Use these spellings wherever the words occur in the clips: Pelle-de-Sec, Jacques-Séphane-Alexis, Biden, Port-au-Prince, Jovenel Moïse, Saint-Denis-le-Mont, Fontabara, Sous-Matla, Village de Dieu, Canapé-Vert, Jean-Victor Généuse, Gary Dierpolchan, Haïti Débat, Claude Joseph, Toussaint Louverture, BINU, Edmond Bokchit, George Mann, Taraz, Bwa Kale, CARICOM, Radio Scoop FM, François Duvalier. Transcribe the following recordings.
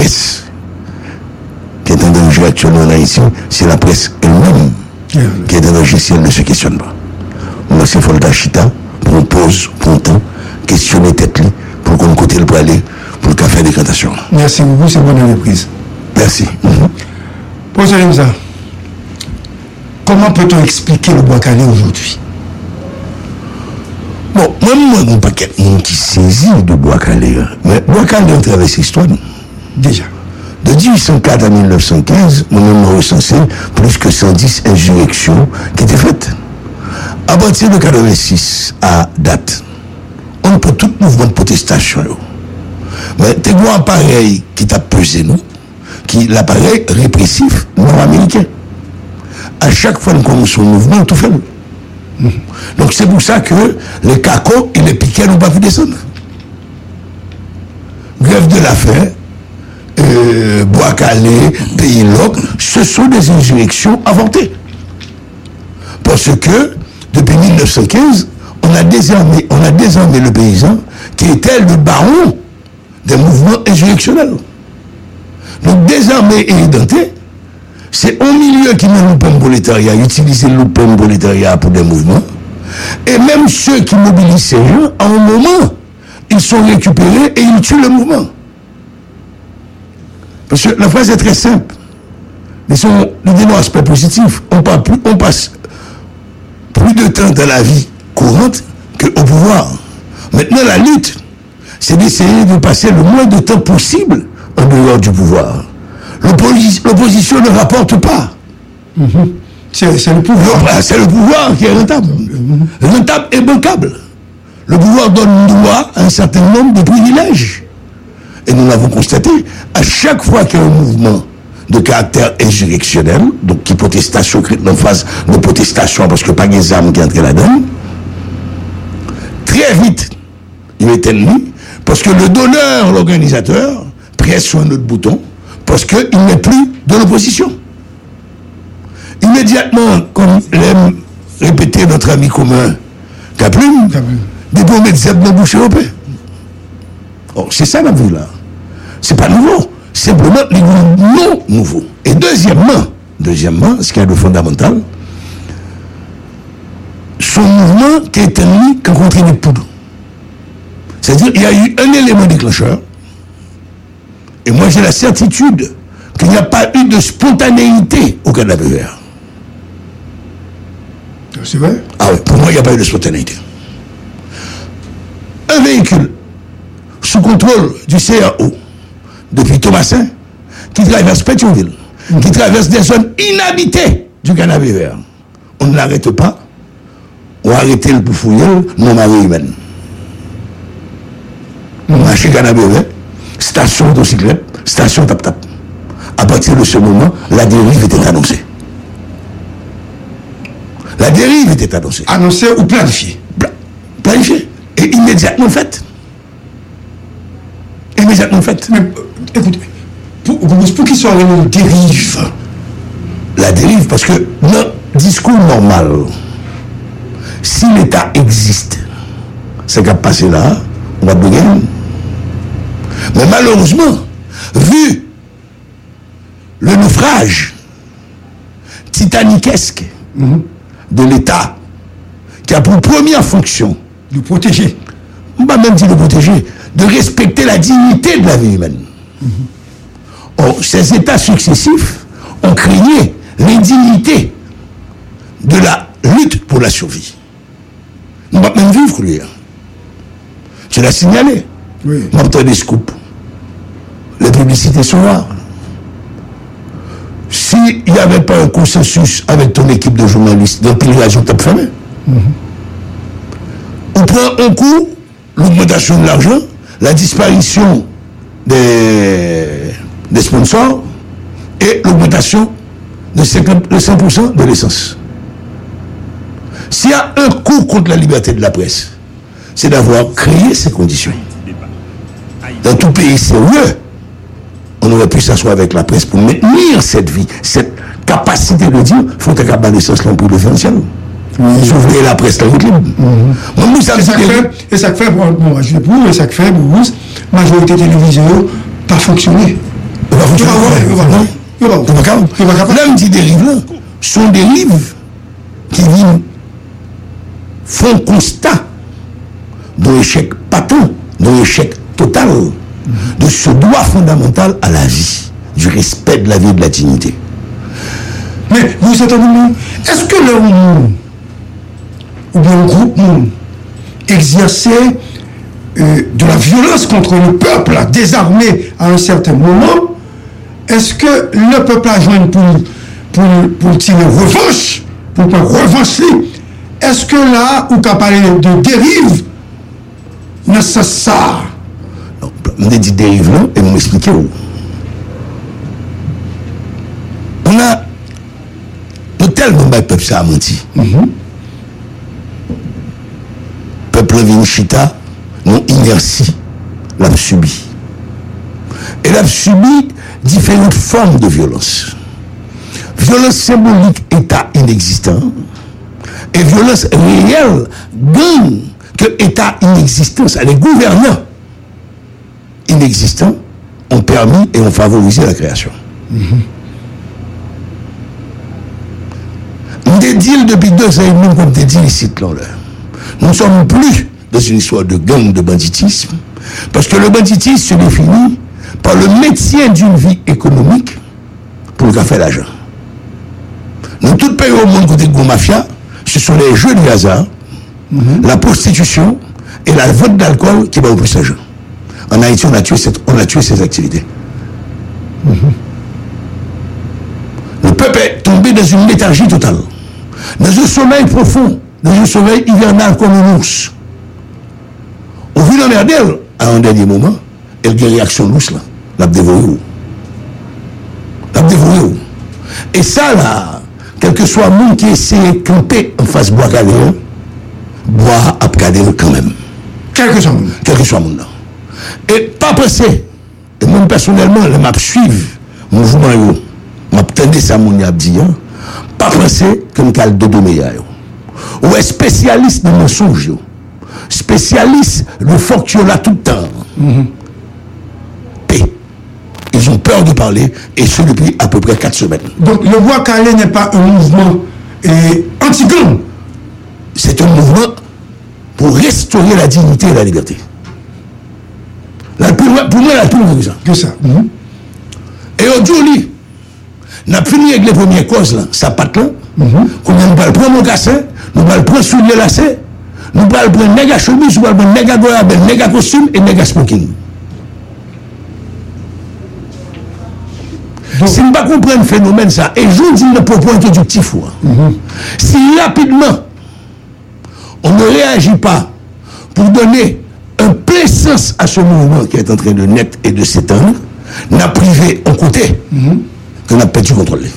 Yes. Qui est en danger actuellement en Haïti, c'est la presse elle-même. Qui est un logiciel ne se questionne pas. Moi, c'est Folda Chita, pour une pause, pour un temps, questionner tête-là, pour qu'on côté le aller, pour le café des cantations. Merci beaucoup, c'est bonne reprise. Merci. Posez-nous ça. Comment peut-on expliquer le Bwa Kale aujourd'hui? Bon, moi, je n'ai pas quelqu'un qui saisit de Bwa Kale. Mais Bwa Kale a traversé l'histoire. Déjà. De 1804 à 1915, nous avons recensé plus que 110 insurrections qui étaient faites. À partir de 1986 à date, on prend tout mouvement de protestation. Mais c'est un appareil qui t'a pesé nous, qui est l'appareil répressif nord-américain. À chaque fois qu'on commence un mouvement, on tout fait. Donc c'est pour ça que les cacos et les piquets n'ont pas pu descendre. Grève de la faim. Bwa Kale, Pays Loc, ce sont des insurrections inventées. Parce que, depuis 1915, on a désarmé le paysan qui était le baron des mouvements insurrectionnels. Donc, désarmé et édenté, c'est un milieu qui met le pomme prolétariat, utiliser le pomme prolétariat pour des mouvements. Et même ceux qui mobilisent ces gens, à un moment, ils sont récupérés et ils tuent le mouvement. Parce que la phrase est très simple. Mais si on dit l'aspect positif, on passe plus de temps dans la vie courante qu'au pouvoir. Maintenant, la lutte, c'est d'essayer de passer le moins de temps possible en dehors du pouvoir. L'opposition ne rapporte pas. Mm-hmm. C'est le pouvoir. C'est le pouvoir qui est rentable. Mm-hmm. Rentable et bancable. Le pouvoir donne droit à un certain nombre de privilèges. Et nous l'avons constaté, à chaque fois qu'il y a un mouvement de caractère insurrectionnel, donc qui protestation, en phase de protestation, parce que pas des armes qui entrent là-dedans, très vite, il est ennemi, parce que le donneur, l'organisateur, presse sur un autre bouton, parce qu'il n'est plus de l'opposition. Immédiatement, comme l'aime répéter notre ami commun, Caplume, des pommettes zèbres de bouche européenne. Or, c'est ça la vie là. C'est pas nouveau. Simplement, les non nouveaux. Et deuxièmement, ce qui est le fondamental, son mouvement qui est ennemi quand on traîne de poudre. C'est-à-dire, il y a eu un élément déclencheur. Et moi, j'ai la certitude qu'il n'y a pas eu de spontanéité au Canapé-Vert. C'est vrai? Ah oui, pour moi, il n'y a pas eu de spontanéité. Un véhicule sous contrôle du CAO, depuis Thomasin, qui traverse Pétionville, qui traverse des zones inhabitées du Canapé-Vert. On ne l'arrête pas, on arrête le bouffouilleur, non marée humaine. Marché Canapé-Vert, station autocyclette, station tap-tap. À partir de ce moment, la dérive était annoncée. La dérive était annoncée. Annoncée ou planifiée? Planifiée. Et immédiatement faite. En fait. Mais, écoutez, pour qui soit une dérive, la dérive, parce que notre discours normal, si l'État existe, c'est qu'à passer là, on va bouger. Mais malheureusement, vu le naufrage titaniquesque de l'État, qui a pour première fonction de protéger, on va même dire de protéger, de respecter la dignité de la vie humaine. ces États successifs ont créé l'indignité de la lutte pour la survie. Nous ne pouvons même vivre, lui. Tu l'as signalé. Oui. Nous avons des scoops. Les publicités sont rares. S'il n'y avait pas un consensus avec ton équipe de journalistes, dans le pillage, on t'a fermé. On prend un coup, l'augmentation de l'argent, la disparition des sponsors et l'augmentation de 100% de l'essence. S'il y a un coup contre la liberté de la presse, c'est d'avoir créé ces conditions. Dans tout pays sérieux, on aurait pu s'asseoir avec la presse pour maintenir cette vie, cette capacité de dire il faut qu'à bas l'essence là pour le faire ancien. Ils ouvraient la presse là au club. Et ça fait pour moi, je l'éprouve, et ça fait pour vous, majorité télévisée pas fonctionner. Il va fonctionner. Il va. Là, une petite dérive là, sont des dérives qui font constat d'un échec patent, d'un échec total de ce droit fondamental à la vie, du respect de la vie et de la dignité. Mais vous êtes en nous, est-ce que le monde ou bien le groupe monde exerçait de la violence contre le peuple désarmé à un certain moment? Est-ce que le peuple a joint pour tirer revanche, pour prendre revanche? Est-ce que là, on peut parler de dérive nécessaire? On a dit dérive là et on m'expliquait où. On a tellement de peuple ça a menti. Peuple vient chita, non inertie, l'a subi. Et l'a subi différentes formes de violence. Violence symbolique état inexistant et violence réelle gang que état inexistant, ça les gouvernants inexistants ont permis et ont favorisé la création. On dédile depuis 2 ans et demi, comme on dit ici, là. Nous ne sommes plus dans une histoire de gang de banditisme, parce que le banditisme se définit par le maintien d'une vie économique pour le café d'argent. Dans tout pays au monde côté de mafia, ce sont les jeux du hasard, la prostitution et la vente d'alcool qui va au plus d'argent. En Haïti, on a tué ces activités. Le peuple est tombé dans une léthargie totale, dans un sommeil profond, dans un sommeil hivernal comme un ours. On vit l'emmerder à un dernier moment, et il y a une réaction de l'ours là. L'a dévoré. Et ça là, quel que soit le monde qui essaie de camper en face de Bwa Kale, boire à Kale quand même. Quel que soit le monde là. Et pas pressé. Et moi, personnellement, je m'a suivi le mouvement. Je m'attendais ça, mon abdien. Pas pressé que je calme de meilleur. Ou est spécialiste de mensonges. Spécialiste de fortune là tout le temps. Et ils ont peur de parler, et ce depuis à peu près 4 semaines. Donc, le Bwa Kale n'est pas un mouvement anti-gang. C'est un mouvement pour restaurer la dignité et la liberté. Pour moi, la tour de ça. Que ça. Et aujourd'hui, on a fini avec les premières causes, là. Ça patte là. Quand on va le prendre mon cassin, nous va le prendre sous le lacet, nous va le prendre néga chemise, nous va le prendre néga goyabel, néga costume et néga smoking. Si on ne comprend pas le phénomène, ça, et je dis le propos introductif, si rapidement, on ne réagit pas pour donner un plein sens à ce mouvement qui est en train de naître et de s'éteindre, n'a privé en côté que n'a pas dû contrôler.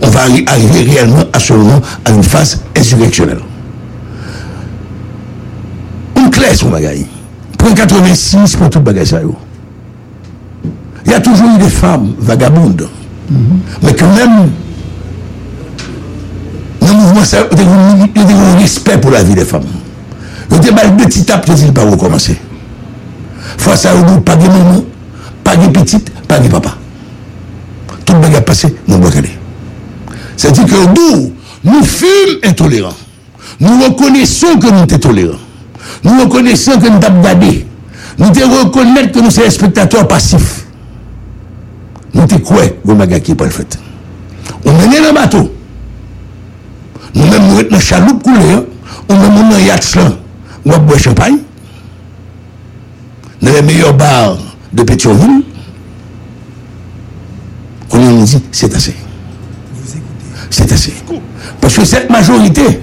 On va arriver réellement à ce moment à une phase insurrectionnelle. On clé son bagaille. Pour 86, pour tout bagaille ça. Il y a toujours eu des femmes vagabondes. Mais quand même, dans le mouvement, il y a un respect pour la vie des femmes. Le débat de petit à petit, il va recommencer. Fois ça, il n'y a pas de maman, pas de petite, pas de papa. Tout le monde a passé, nous ne regardons. C'est-à-dire que nous fûmes intolérants. Nous reconnaissons que nous sommes tolérants. Nous reconnaissons que nous sommes abgadés. Nous devons reconnaître que nous sommes spectateurs passifs. nous te croyons, nous magasins qui est pas fait. On mène dans le bateau. Nous-mêmes, nous sommes dans la chaloupe coulée. On même dans le yacht, on va boire champagne. Dans les meilleurs bars de Pétionville, on nous dit, c'est assez. C'est assez. Parce que cette majorité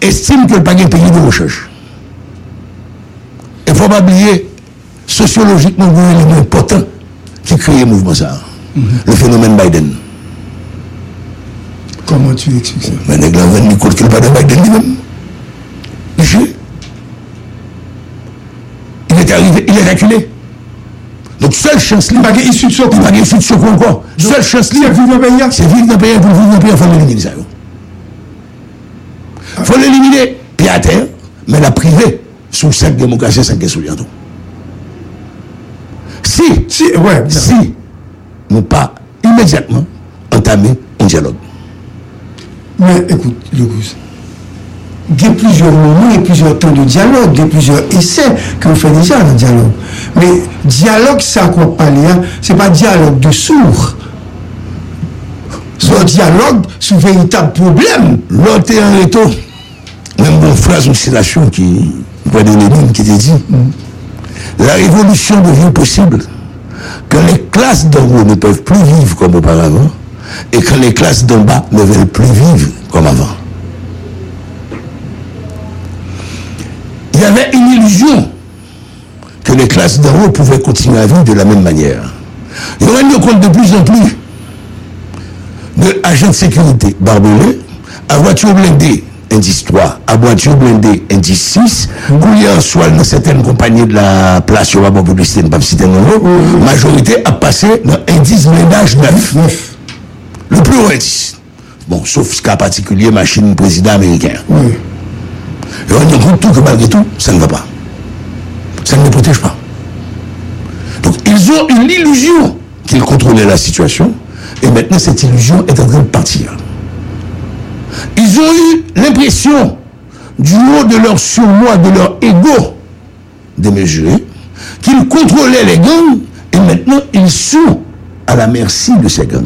estime que le pays de recherche. Et il ne faut pas oublier, sociologiquement, le gouvernement important qui crée le mouvement ça. Le phénomène Biden. Comment tu expliques ça? Mais les gens ne calculent pas de Biden lui-même. Il est arrivé, il est reculé. Donc, seule chance, il n'y a pas d'issue de secours. Encore. Seule chance, c'est vivre dans le pays. C'est vivre dans le pays pour vivre dans le pays. Il faut l'éliminer ça. Il faut l'éliminer, pied à terre, mais la priver sous 5 démocratie, 5 souliers. Si, nous pas immédiatement entamer un dialogue. Mais écoute, Louis, il y a plusieurs moments, il y a plusieurs temps de dialogue, il y a plusieurs essais qu'on fait déjà dans le dialogue. Mais dialogue, ça qu'on parle, c'est pas dialogue de sourds. C'est un dialogue sur véritable problème. L'autre est en retour. Même une phrase, une citation qui va donner l'homme qui te dit la révolution devient possible quand les classes d'en haut ne peuvent plus vivre comme auparavant et quand les classes d'en bas ne veulent plus vivre comme avant. Il y avait une illusion que les classes d'en haut pouvaient continuer à vivre de la même manière. Il y aurait eu compte de plus en plus de agents de sécurité barbelés, à voiture blindée, indice 3, à voiture blindée, indice 6, couillard soit dans certaines compagnies de la place, sur la publicité, ne pas citer non, majorité a passé dans indice blindage 9. Le plus haut indice. Bon, sauf ce cas particulier, machine président américain. Et on compte tout que malgré tout, ça ne va pas. Ça ne les protège pas. Donc ils ont une illusion qu'ils contrôlaient la situation. Et maintenant, cette illusion est en train de partir. Ils ont eu l'impression, du haut de leur surmoi, de leur ego démesuré, qu'ils contrôlaient les gangs, et maintenant, ils sont à la merci de ces gangs.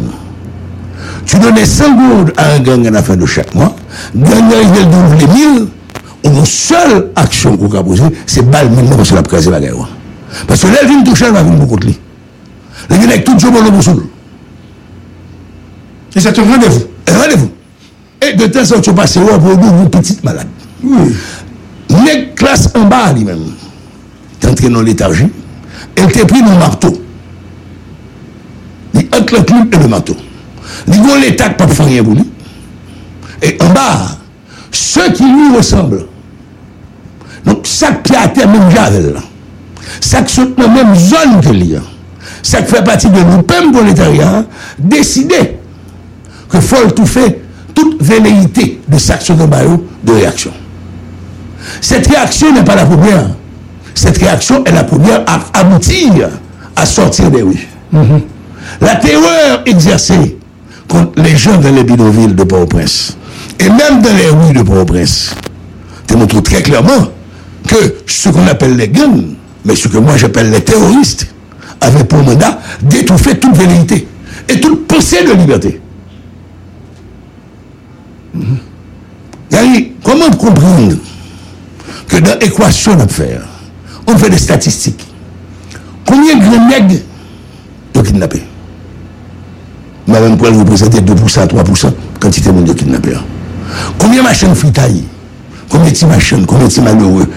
Tu donnais 100 gourdes à un gang à la fin de chaque mois, gagnant, il donne les 1000, et nos seules actions qu'on a posées, c'est balle maintenant parce que la presse va gagner. Parce que là, il vient de toucher, il va venir contre lui. Il vient avec tout le monde au sol. Et c'est un rendez-vous. Et de temps en temps, passez au bout d'une petite malade. Les classes en bas, lui-même, t'entraînes dans léthargie, elle t'est pris dans marteau. Il entre le club et le marteau. Il vont l'état pas faire rien pour lui. Et en bas, ceux qui lui ressemblent, donc chaque pied à terre, même javel, chaque saute dans la même zone que lui, chaque fait partie de nous-mêmes prolétariat, décider que faut tout faire, toute velléité de saction de baillot, de réaction. Cette réaction n'est pas la première. Cette réaction est la première à aboutir, à sortir des rues. La terreur exercée contre les gens dans les bidonvilles de Port-au-Prince, et même dans les rues de Port-au-Prince, te montre très clairement que ce qu'on appelle les gangs, mais ce que moi j'appelle les terroristes, avaient pour mandat d'étouffer toute velléité et toute pensée de liberté. Gary, comment comprendre que dans l'équation de faire, on fait des statistiques. Combien de grands nègres de kidnappés? Madame Poil vous présentez 2%, 3% quantité de kidnappés. Combien de machines fritailles? Combien de machines? Combien de malheureux?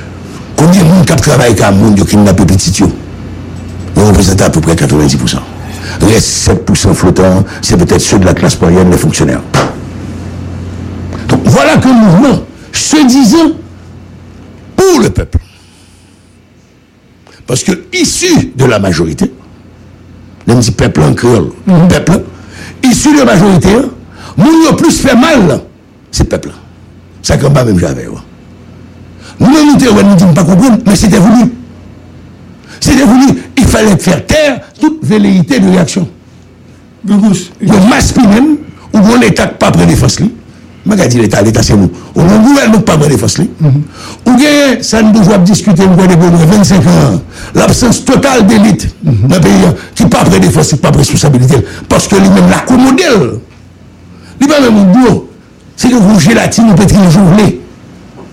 Combien de monde qui travaille avec un monde de kidnappés petit? Vous représentez à peu près 90%. Reste 7% flottant, c'est peut-être ceux de la classe moyenne, les fonctionnaires. Voilà que le mouvement se disant pour le peuple. Parce que issu de la majorité, on dit peuple en créole, peuple, issu de la majorité, nous a plus fait mal, c'est peuple. Ça comme pas même j'avais. Nous ne disons pas comprendre, mais c'était voulu. C'était voulu. Il fallait faire taire toute velléité de réaction. Le masque même, où on n'attaque pas après défense lui. Je ne dis pas l'État, c'est nous. On ne gouverne pas de défense. Ou bien, ça nous doit discuter de 25 ans. L'absence totale d'élite dans le pays qui n'est pas près de défense, pas près de responsabilité. Parce que lui-même, la commodelle, lui-même, c'est que vous gélatine, vous pétez le journée.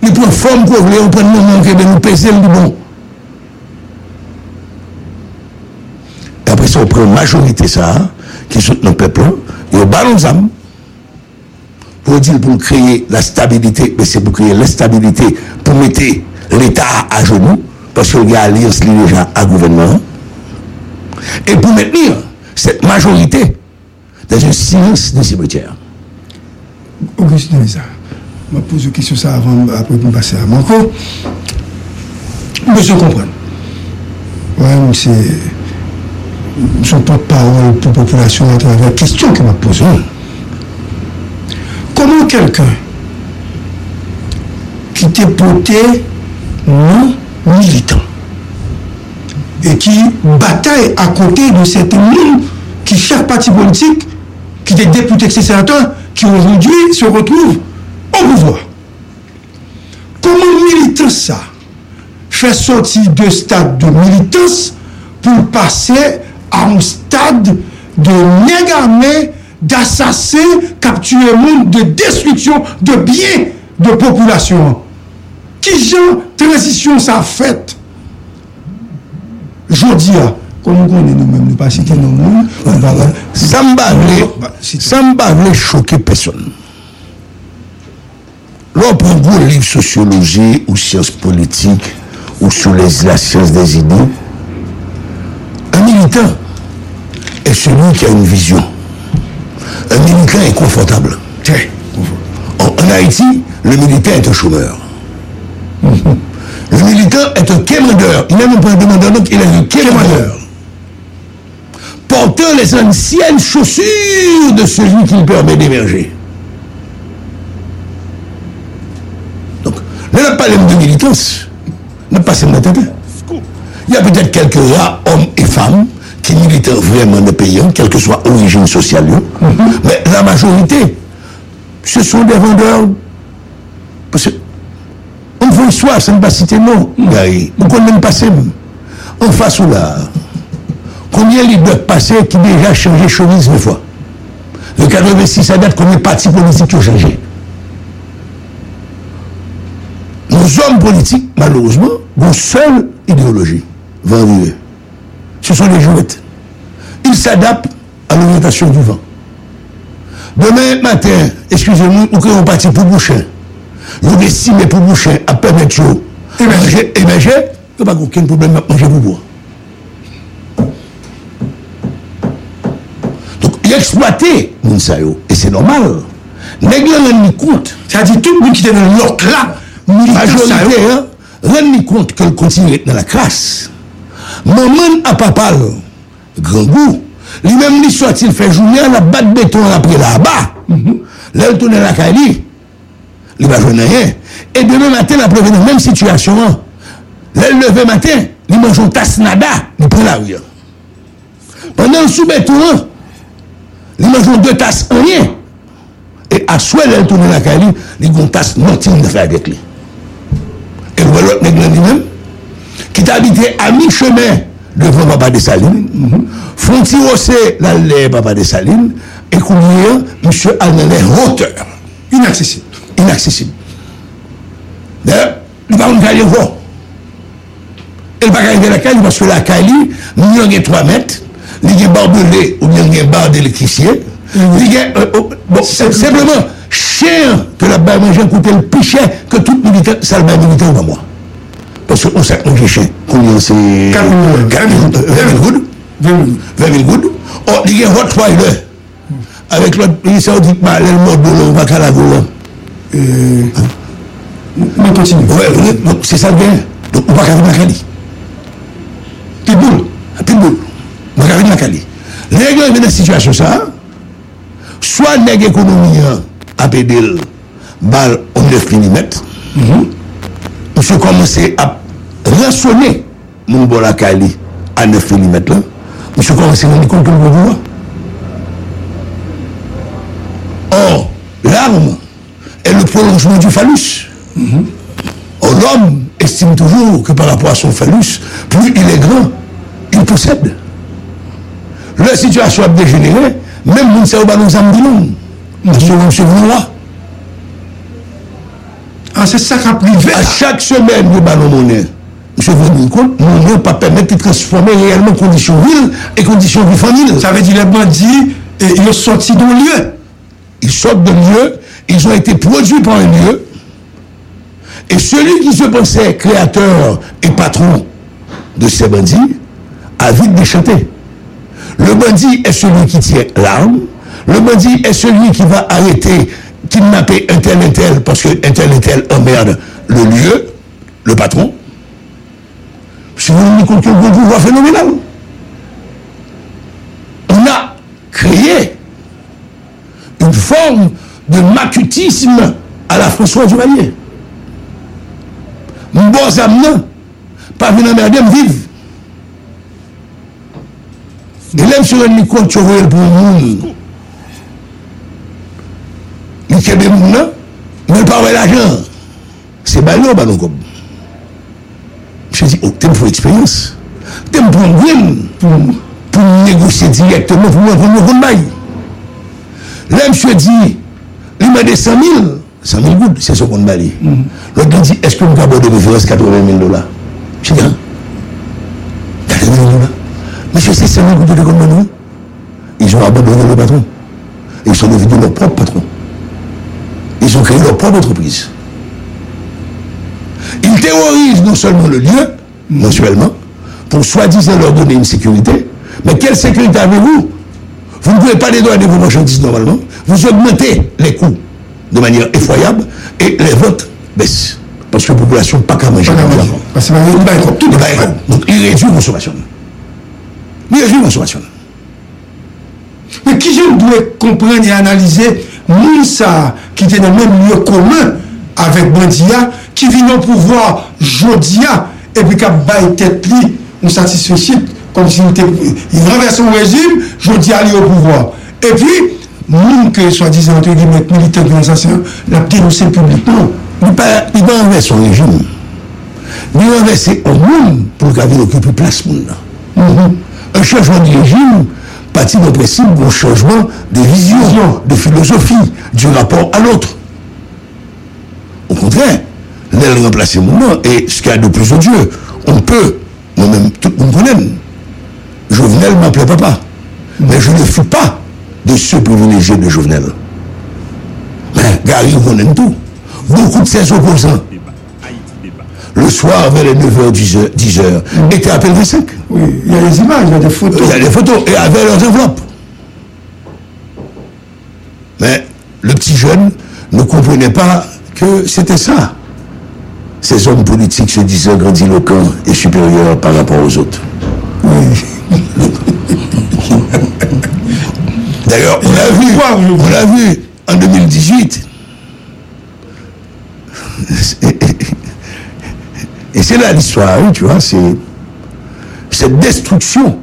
Il prend forme qu'on voulait, on prend le moment que nous pèser le bon. Et après ça, on prend la majorité ça, qui soutient le peuple, et on balance ça. Pour dire, pour créer la stabilité, mais c'est pour créer l'instabilité, pour mettre l'État à genoux, parce qu'il y a alliance déjà à gouvernement. Et pour maintenir cette majorité dans un silence de cimetière. Augustin, ça. Je vais poser une question ça avant de passer à Marco. Monsieur comprend. Oui, c'est son porte-parole pour la population à travers la question que m'a posée. Comment quelqu'un qui t'est porté non militant et qui bataille à côté de cette ligne qui chaque parti politique, qui est député, qui est sénateur, qui aujourd'hui se retrouve au pouvoir. Comment militant ça fait sortir de stade de militance pour passer à un stade de nègre armé, d'assassins, capturer monde, de destruction de biens de population. Qui genre transition ça fait? Je dis, comme on connaît nous-mêmes, ne pas citer nos noms. Ça ne va choquer personne. Lorsqu'on prend les livres sociologie ou sciences politiques ou sur la science des idées, un militant est celui qui a une vision. Un militant est confortable. En Haïti, le militant est un chômeur. Le militant est un quémandeur. Il n'est même pas un demandeur, donc il est un quémandeur. Portant les anciennes chaussures de celui qui lui permet d'émerger. Donc, là, on n'a pas les mêmes de militance. On n'a pas ces mêmes têtes. Il y a peut-être quelques rares hommes et femmes qui militent vraiment de pays, quelle que soit l'origine sociale. Mais la majorité, ce sont des vendeurs. Parce que, on veut soir, ça ne pas citer non, Gary. On ne connaît même pas ça. En face ou là, combien il doit passer qui déjà changé chemise une fois? Le 86 à date, combien de partis politiques ont changé? Nos hommes politiques, malheureusement, ont seule idéologie. Vendue. Ce sont des jouettes. Ils s'adaptent à l'orientation du vent. Demain matin, excusez-moi, nous créons parti pour Boucher. Nous estimons pour Boucher à permettre de manger, émerger, il n'y a pas aucun problème à manger pour boire. Donc, ils exploitaient Mounsayo, et c'est normal. N'est-ce pas compte? C'est-à-dire tout le monde qui était dans l'autre là, majorité, rendez compte qu'elle continue dans la classe. Maman à papa, grand goût, lui-même, lui soit il fait journée, la batte béton après là-bas. Là, il tourne la Cali, il va jouer rien. Et demain matin, il a pris la même situation. Là, le lever matin, il mange un tasse nada, il prend la rue. Pendant le sous-béton, il mange deux tasses en rien. Et à soi, il tourne la Cali, il a une tasse mortine de faire avec lui. Et vous voyez l'autre lui-même qui t'habitait à mi-chemin devant Papa de Saline, Fontirossé, l'allée Papa de Saline, et combien monsieur Alnalais, hauteur. Inaccessible. Inaccessible. D'ailleurs, il va nous gagner voir. Il va gagner la Cali parce que la Cali, il y a 3 mètres, il y a barbelé ou il y a barre d'électricien. Bon, simplement, cher que la barre manger coûtait le plus cher que toute militant, ça le barre militant dans moi. Parce qu'on sait qu'on est cher. Combien c'est 20 000 gouttes. Or, il y a un autre trailer. Avec l'autre pays saoudite, mal, elle mort de l'eau, va qu'à la goulon. On continue. Oui, c'est ça le bien. Donc, on va qu'à la Cali. Pitbull. On va qu'à la Cali. Les gens qui viennent dans cette situation, ça, soit les économies à pédale, balle en 9 mm. Je commençais à rationner mon bol à Cali à 9 mm là. Je commençais à me rendre compte que le pouvoir. Or, l'arme, allongement du phallus. L'homme estime toujours que par rapport à son phallus, plus il est grand, il possède. La situation a dégénéré, même nous ne savons pas nous amener. C'est ça qui a privé. À chaque semaine, nous avons monnaie. Je vous dis que nous ne pas permettre de transformer réellement conditions ville et conditions de famille. Ça veut dire les bandits, ils sont sortis d'un lieu. Ils sortent d'un lieu, ils ont été produits par un lieu. Et celui qui se pensait créateur et patron de ces bandits a vite déchanté. Le bandit est celui qui tient l'arme. Le bandit est celui qui va arrêter, kidnapper un tel et tel, parce que un tel et tel emmerde le lieu, le patron. Si vous nous comptez un pouvoir phénoménal. On a créé une forme de macutisme à la François Duvalier. Bon amenant, pas venir emmerder, me vivre. Et là, sur un micro, tu vois pour le monde. Il y a des gens, mais pas avec l'argent. C'est ballon, ballon. Je dis, oh, t'aimes pour l'expérience. T'aimes pour une pour négocier directement, pour me rendre bail. Là, je dis, il m'a des 100 000. 100 000 gouttes, c'est ce qu'on m'a dit. L'autre me dit, est-ce que nous avons abordé le virus $80,000? Je dis, hein? $80,000? Monsieur, c'est 100 000 gouttes de commande. Ils ont abandonné le patron. Ils sont devenus leur propre patron. Ils ont créé leur propre entreprise. Ils terrorisent non seulement le lieu, mensuellement, pour soi-disant leur donner une sécurité, mais quelle sécurité avez-vous? Vous ne pouvez pas dédouaner vos marchandises normalement, vous augmentez les coûts de manière effroyable et les ventes baissent. Parce que la population n'a pas qu'à manger. Parce que tout n'est pas égal. Donc ils réduisent la consommation. Ils réduisent la consommation. Mais qui je dois comprendre et analyser Moussa, qui était dans le même lieu commun avec Bandia, qui vient au pouvoir Jodia, et puis qui a baillé tête li, on satisfait, comme si il renverse son régime, Jodia est au pouvoir. Et puis, nous, que soi-disant, entre guillemets, militaires d'organisation, l'a dénoncé publiquement. Il va renverser son régime. Il va renverser un monde pour qu'il occupe place. Un changement de régime. Partie d'un principe d'un changement de vision, de philosophie, du rapport à l'autre. Au contraire, l'elle remplace le moment et ce qu'il y a de plus odieux, on peut, moi-même, tout le monde connaît. Jovenel m'appelait papa, mais je ne fus pas de ceux privilégiés de Jovenel. Mais Gary, on connaît tout. Beaucoup de ses opposants, le soir vers les 9h, 10h, était à Pelle-de-Sec. Oui, il y a des images, il y a des photos. Il y a des photos, et avec leurs enveloppes. Mais le petit jeune ne comprenait pas que c'était ça. Ces hommes politiques se disaient grandiloquents et supérieurs par rapport aux autres. Oui. D'ailleurs, on a vu en 2018. Et c'est là l'histoire, tu vois, c'est cette destruction.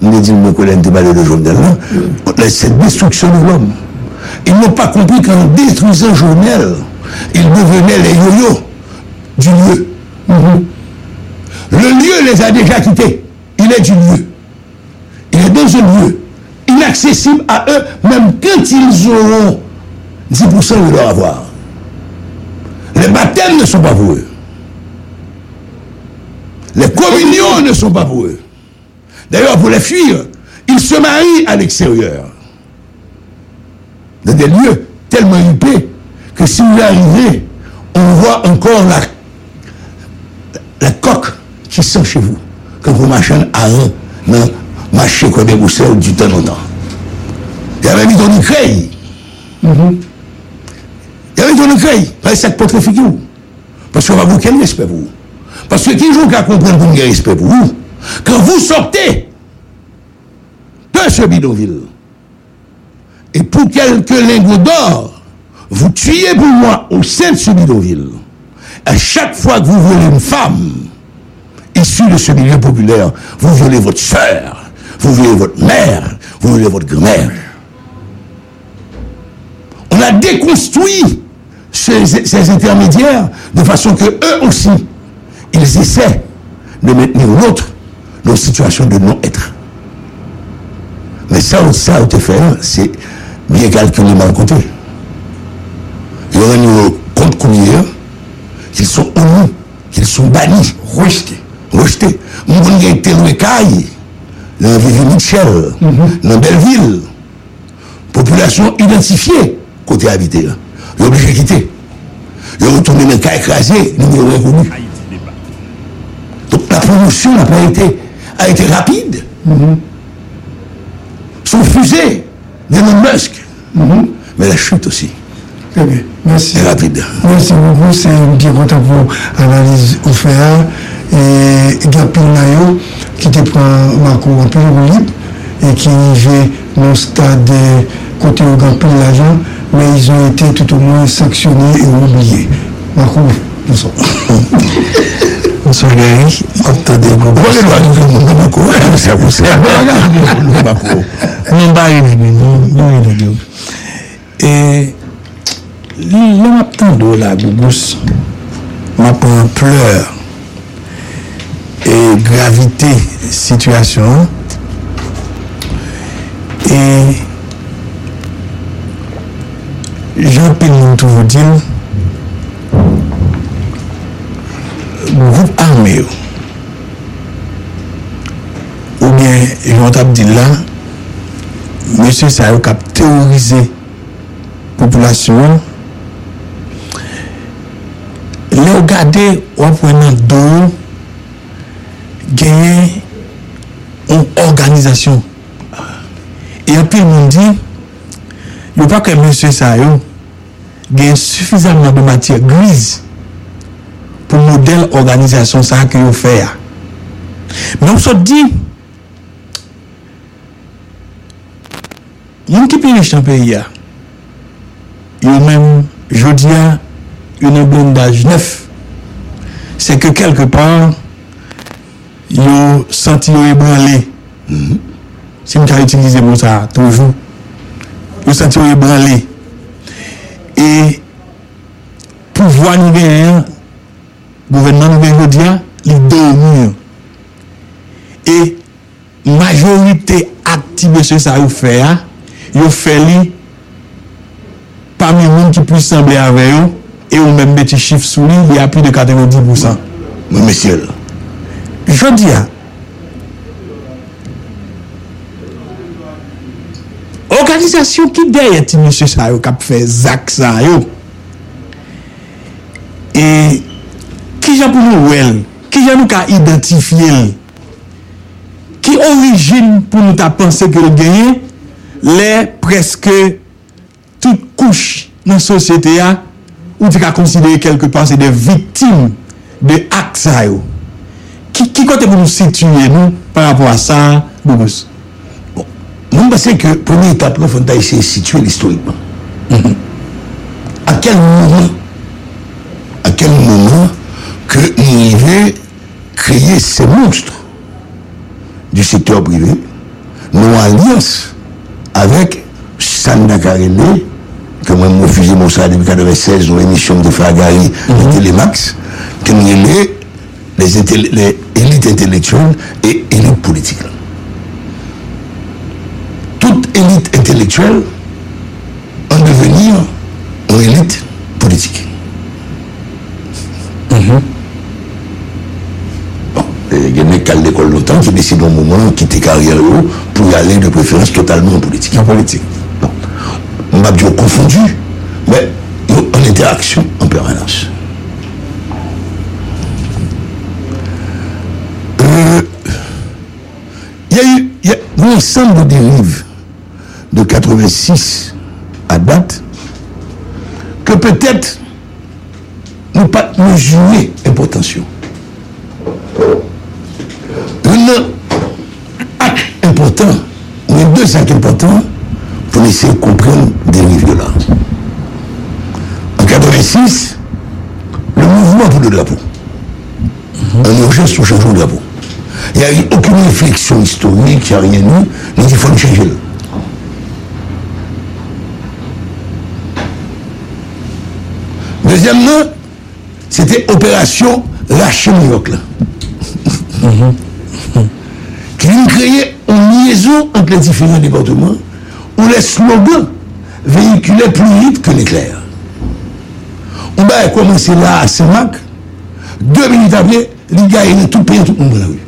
On a dit, mon collègue de Ballet de Jovenel, cette destruction de l'homme. Ils n'ont pas compris qu'en détruisant Jovenel, ils devenaient les yo-yo du lieu. Le lieu les a déjà quittés. Il est du lieu. Il est dans un lieu inaccessible à eux, même quand ils auront 10% de leur avoir. Les baptêmes ne sont pas pour eux. Les communions ne sont pas pour eux. D'ailleurs, pour les fuir, ils se marient à l'extérieur. Dans des lieux tellement huppés que si vous arrivez, on voit encore la coque qui sent chez vous. Quand vous marchez à un, non, marchez comme des mousseaux du temps en temps. Il y avait mis ton écreille. Il y avait ton écreille. Pas ça pour trafiquer vous. Parce qu'on va vous quel respect pour vous. Parce que qui joue qu'à comprendre qu'on a respect pour vous, quand vous sortez de ce bidonville, et pour quelques lingots d'or, vous tuez pour moi au sein de ce bidonville, à chaque fois que vous violez une femme issue de ce milieu populaire, vous violez votre soeur, vous violez votre mère, vous violez votre grand-mère. On a déconstruit ces intermédiaires, de façon que eux aussi, ils essaient de maintenir l'autre dans une situation de non-être. Mais ça, te fait, c'est bien calculé, mal compté. Il y aura nos comptes combien qu'ils sont honnis, qu'ils sont bannis, rejetés. Mon bon gars était loué caille, dans Vivi Michel, dans Belleville. Population identifiée, côté habité. Ils sont obligés de quitter. Ils sont retournés dans le cas écrasé, ils n'ont rien connu. Donc la promotion a été rapide. Sont fusées des Musk. Mais la chute aussi. Très bien. Merci. C'est rapide. Merci beaucoup. C'est un petit content pour l'analyse au FEA. Et Gapil Nayo, qui te prend Marco en plus et qui vivait dans le stade côté au Gapil l'agent, mais ils ont été tout au moins sanctionnés et oubliés. Marco, bonsoir. Bonsoir Gary, attendez, pleur et gravité situation et Jean-Pierre toujours dit groupe armé ou bien Jean-Tab dit là monsieur Sayo qui a théorisé population le regarder on prenant d'eau gagner une organisation et puis on dit il n'y a pas que monsieur Sayo gagne suffisamment de matière grise pour modèle organisation ça que vous faites. Mais on se dit, les gens qui payent dans le pays, ils ont même, je dis, une blindage neuf. C'est que quelque part, ils ont senti ébranlé. Si je utilise pour ça, toujours. Ils ont senti ébranlé. Et pour voir nous gagner, gouvernement nous vient de dire, il dormir. Et majorité active de ce ça vous fait parmi les gens qui puissent sembler avec eux, et vous même petit chiffre sous lui, il y a plus de 90%. Mais monsieur, je dis, organisation qui derrière monsieur ça vous cap fait zac ça et qui a pour nous well, qui a nous qu'à identifier, qui origine pour nous ta penser que le gagner, les presque toutes couches dans la société a, ou tu as considéré quelque part c'est des victimes de actes qui compte pour nous situer nous par rapport à ça, Boubous. Bon, nous pensons que première étape nous faut essayer de situer historiquement. À quel moment que nous devons créer ces monstres du secteur privé, nos alliances avec Sanda Karele, que moi je refusais mon salaire depuis 1996, nos émissions de Fagari, de Télémax, que nous avons les élites intellectuelles et élites politiques. Toute élite intellectuelle en devenir une élite politique. Il y a des mecs qui ont l'école longtemps qui décident au moment de quitter carrière pour y aller de préférence totalement en politique. Bon. On m'a dit confondu, mais en interaction en permanence. Il y a un ensemble de dérives de 86 à date que peut-être nous ne pas mesurer l'importance. Il y a deux actes importants pour essayer de comprendre des livres là. En 86, le mouvement pour le drapeau. En urgence, nous changeons le drapeau. Il n'y a eu aucune réflexion historique, il n'y a rien eu, mais il faut le changer là. deuxième nom, c'était opération Rache New York. Qui vient créer une liaison entre les différents départements où les slogans véhiculaient plus vite que l'éclair. On va commencer là à Saint-Marc. 2 minutes après, les gars, ils ont tout payé, tout le monde dans la rue.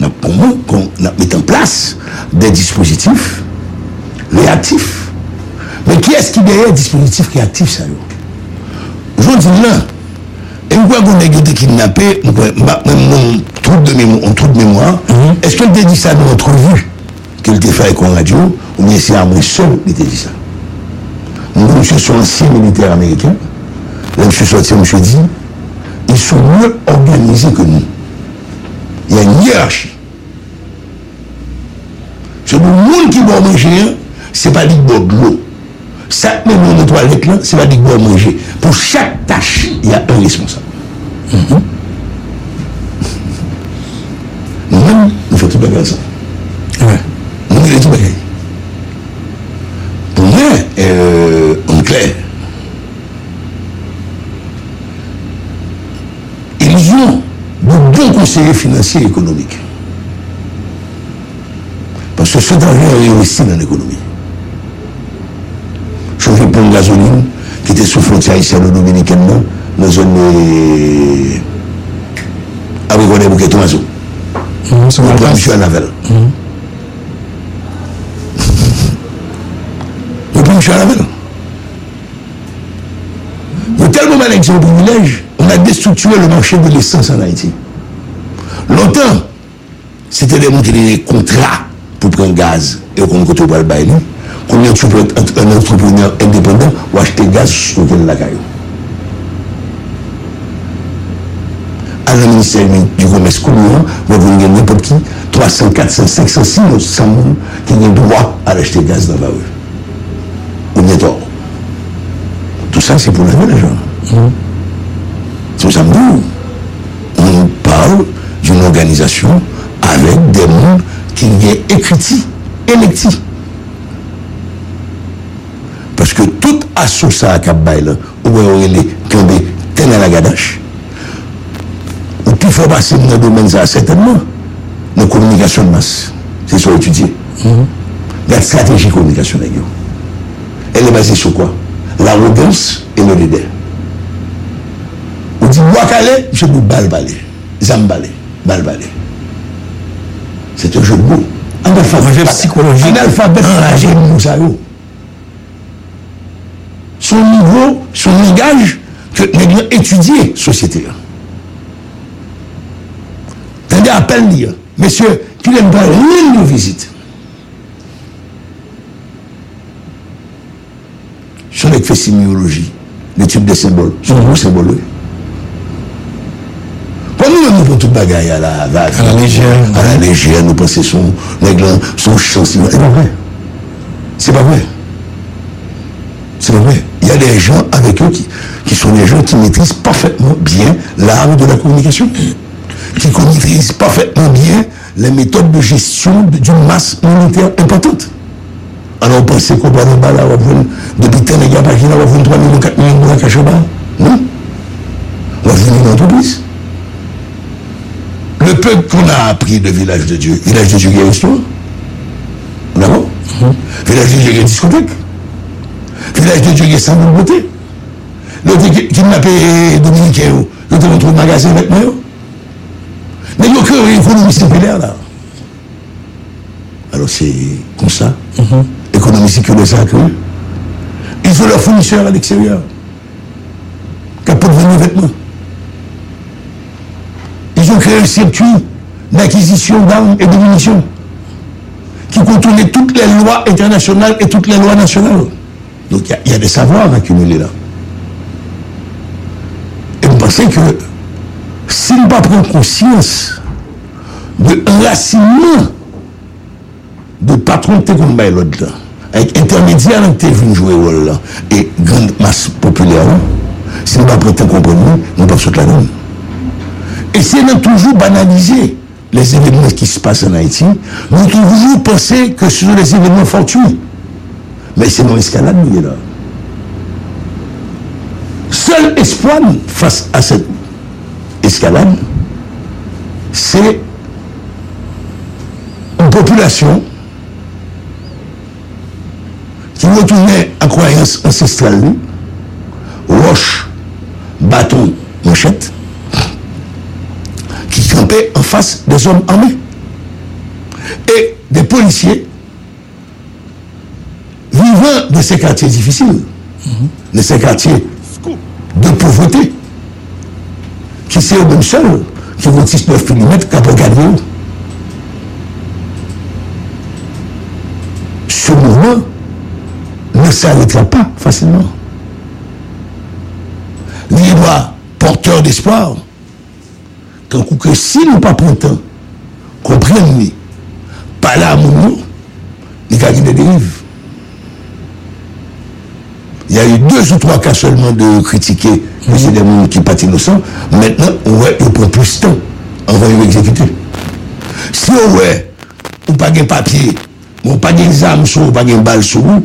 Donc, pour moi, on a mis en place des dispositifs réactifs. Mais qui est-ce qui derrière les dispositifs réactifs, ça? Je dis là, et pourquoi on a été kidnappé, même un trou de mémoire, est-ce qu'on t'a dit ça dans l'entrevue qu'elle t'a fait avec la radio, ou bien c'est à moi seul qui t'a dit ça? Mon monsieur sont anciens militaires américains. Là, monsieur sorti, monsieur dit, ils sont mieux organisés que nous. Il y a une hiérarchie. C'est le monde qui va manger, c'est pas dit que de l'eau. Ça, même dans les toilettes, là, c'est pas dit que va manger. Pour chaque tâche, il y a un responsable. Nous-mêmes, nous faisons tout bagarre ça. Nous faisons tout bagarre. Pour moi, en clair, ils ont de bons conseillers financiers et économiques. Parce que cet argent est investi dans l'économie. Je vais prendre la gasoline qui était sous frontière ici à la Dominicaine, dans la zone avec on est bouquet de maison. On prend monsieur à Navel. On prend monsieur à Navel. Mais tellement mal avec son privilège, on a déstructuré le marché de l'essence en Haïti. Longtemps, c'était des gens qui avaient des contrats pour prendre gaz et qu'on ne pas le bail. Combien tu peux être un entrepreneur indépendant ou acheter gaz sur la caillou? À la ministère du commerce commun, vous avez n'importe qui, 300, 400, 500, 600, 100 000 qui ont le droit à acheter gaz dans la rue. Ou bien tort. Tout ça, c'est pour laver les gens. C'est pour ça que on parle d'une organisation avec des mondes qui sont écrits, électifs. Parce que toute association à Cap-Bail, où on est tombé tel à la gadache, ou tout fait passer dans le domaine, ça certainement, nos communications de masse. C'est ça étudié. La stratégie communicationnelle, elle est basée sur quoi? L'arrogance et le leader. On dit, Bwa Kale, je vous balbalé, zambalé, balbalé. C'est un jeu de mots. Analphabète psychologique. Analphabète enragé, nous avons. Son niveau, son langage que nous devons étudier la société. Tendez à peine dire, messieurs, qui n'aiment pas rien de nos visites. Sur les faits sémiologie, l'étude des symboles, sur nos symboles. Pour nous, nous prenons toute bagaille à la vague. À la légère. À la légère, nous pensons son chant. C'est pas vrai. C'est pas vrai. C'est vrai. Il y a des gens avec eux qui sont des gens qui maîtrisent parfaitement bien l'art de la communication, qui maîtrisent parfaitement bien les méthodes de gestion d'une masse monétaire importante. Alors, on pensait qu'on va dans le bas, là, on va prendre, depuis tel et tel, on va prendre 3 millions, 4 millions de dollars cash au bas. Non. On va venir dans l'entreprise. Le peu qu'on a appris de Village de Dieu, il y a une histoire. D'accord ? Village de Dieu, il y a une discothèque. Village de Dieu, il y a 100 000 beautés. L'autre qui m'a payé Dominicain, l'autre retrouve le magasin maintenant. Mais il n'y a aucune économie circulaire là. Alors c'est comme ça. Économie circulaire, ça a cru. Ils ont leurs fournisseurs à l'extérieur. Capot de venir vêtements. Ils ont créé un circuit d'acquisition d'armes et de munitions qui contournait toutes les lois internationales et toutes les lois nationales. Donc il y a des savoirs accumulés là. Et vous pensez que s'il ne prend pas conscience de l'enracinement de patron de Tégon Bailod là, avec intermédiaire qui est venu jouer rôle là, et grande masse populaire, s'il ne prend pas comprendre, nous ne pouvons pas la. Et c'est de toujours banaliser les événements qui se passent en Haïti, nous toujours penser que ce sont des événements fortuits. Mais c'est non escalade, nous, là. seul espoir face à cette escalade, c'est une population qui retournait à croyance ancestrale, roche, bâton, manchette, qui campait en face des hommes armés et des policiers vivant de ces quartiers difficiles, de ces quartiers de pauvreté, qui c'est eux-mêmes seuls, qui vont 19 km cap au Gagnon. Ce mouvement ne s'arrêtera pas facilement. Libre, porteur d'espoir, tant que si nous pas prenons, comprenons-nous, pas là à mon nom, il y a eu des dérives. Il y a eu 2 ou 3 cas seulement de critiquer, mais c'est des gens qui partent innocents. Maintenant, on prend plus de temps avant de l'exécuter. Si on n'a pas de papier, on n'a pas des armes, on n'a pas de balles sur vous,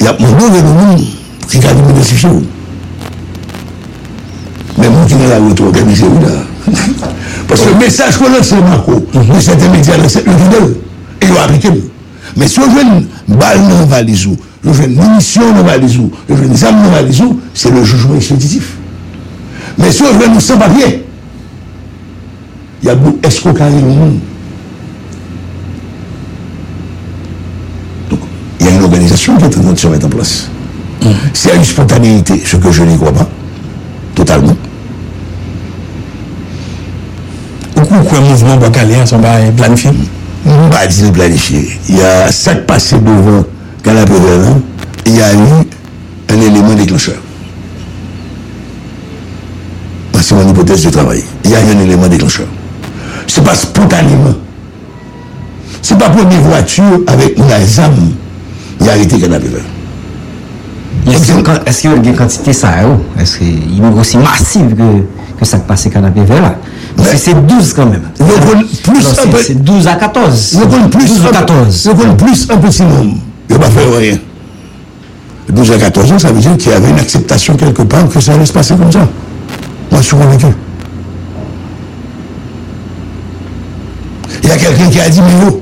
il y a un mauvais moment qui a été modifié. Mais moi qui n'ai pas eu de organiser là. Parce que le message qu'on lance, c'est Marco, de certains médias, c'est le vidéo. Et ils ont appliqué. Mais si on veut une balle dans la valise, le jeune munition dans la valise, le jeune examen dans la valise, c'est le jugement expéditif. Mais si on veut nous sans papier, il y a beaucoup d'escroquerie au monde. Donc, il y a une organisation qui est en train de se mettre en place. C'est à une spontanéité, ce que je n'y crois pas, totalement. Pourquoi le mouvement Bwa Kale est planifié? Bah, disons planifié. Il y a ça passé devant Canapé-Vert, il y a eu un élément déclencheur. C'est mon hypothèse de travail. Il y a eu un élément déclencheur. C'est pas spontanément. C'est pas pour des voitures avec des armes. Il a arrêté Canapé-Vert. Est-ce qu'il y a une quantité ça? Est-ce qu'il y a aussi massive que ça passe Canapé-Vert? C'est 12 quand même. C'est 12 à 14. Plus un petit nombre. Il ne va pas faire rien. 12 à 14 ans, ça veut dire qu'il y avait une acceptation quelque part que ça allait se passer comme ça. Moi, je suis convaincu. Il y a quelqu'un qui a dit mais non.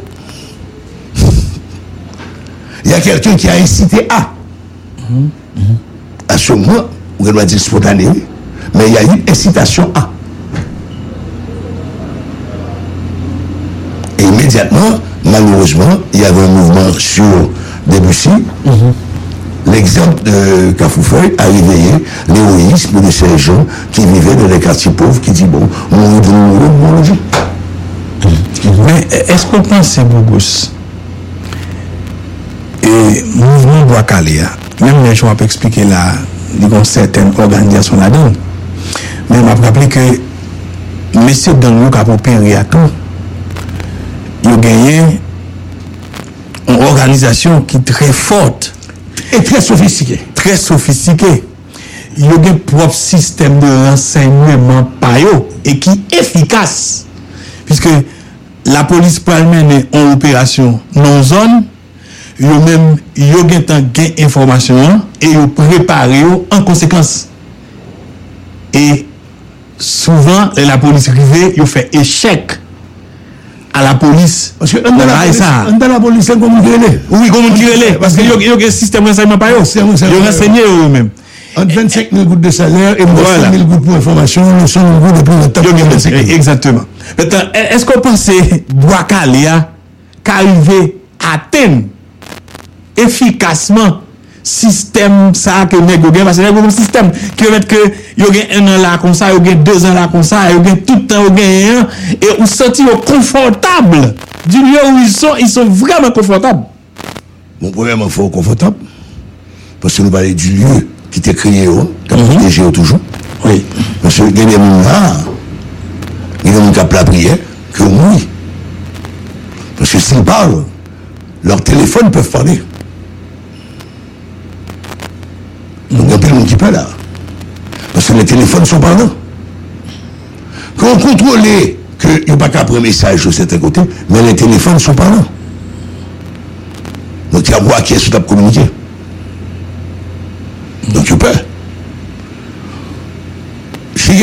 Il y a quelqu'un qui a incité à. À ce moment, on va dire spontané, mais il y a une incitation à. Et immédiatement, malheureusement, il y avait un mouvement sur Debussy. L'exemple de Cafoufeuille a réveillé l'héroïsme de ces gens qui vivaient dans les quartiers pauvres, qui disent bon, on veut mourir. Mais est-ce qu'on pense que Bougous et le mouvement Bwa Kale, même les gens peuvent expliquer là, ils ont certaines organisations là-dedans. Mais on m'a rappelé que M. Dangou a opéré à tout. Il a gagné une organisation qui est très forte et très sophistiquée. Très sophistiquée. Il a un propre système de renseignement et qui est efficace. Puisque la police peut mener en opération non-zone, il a même gain information et il a préparé en conséquence. Et souvent, la police privée, il fait échec. À la police. Parce que dans la police, c'est comme on dit. Oui, comme on dit. Parce qu'il y a un système de renseignement par eux. Ils renseignent eux-mêmes. Entre 25 000 gouttes de salaire et 25 000 gouttes pour information, nous sommes gouttes de plus de temps. Exactement. Maintenant, est-ce qu'on pense que Bwa Kale qu'arriver à atteindre efficacement le système ça que nous avons? Parce que nous avons un système qui veut dire qu'il y a 1 an là comme ça, il y a 2 ans là comme ça, il y a tout le temps, il y a 1 an, et on se sentit confortable du lieu où ils sont vraiment confortables. Bon, premièrement, il faut confortable, parce que nous parlons du lieu qui était créé, qui a protégé toujours. Oui. Parce que il y a des gens là, il y a des gens qui ont la prière, qui ont mouru. Parce que s'ils parlent, leurs téléphones peuvent parler. Donc il y a plein de monde qui peut là. Parce que les téléphones sont parlants. Quand on contrôle qu'il n'y a pas qu'à prendre un message de certains côtés, mais les téléphones sont parlants. Donc il y a moi qui est sous-table communiqué. Donc il peut.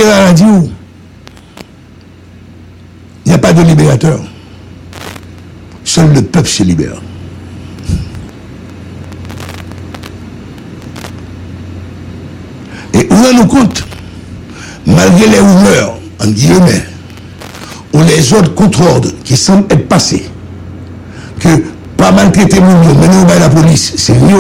Ariel a dit, il n'y a pas de libérateur. Seul le peuple se libère. Et on a nous compte, malgré les rumeurs, en guillemets, ou les autres contre-ordres qui semblent être passés, que pas maltraiter mon Dieu, mener au la police, c'est rien.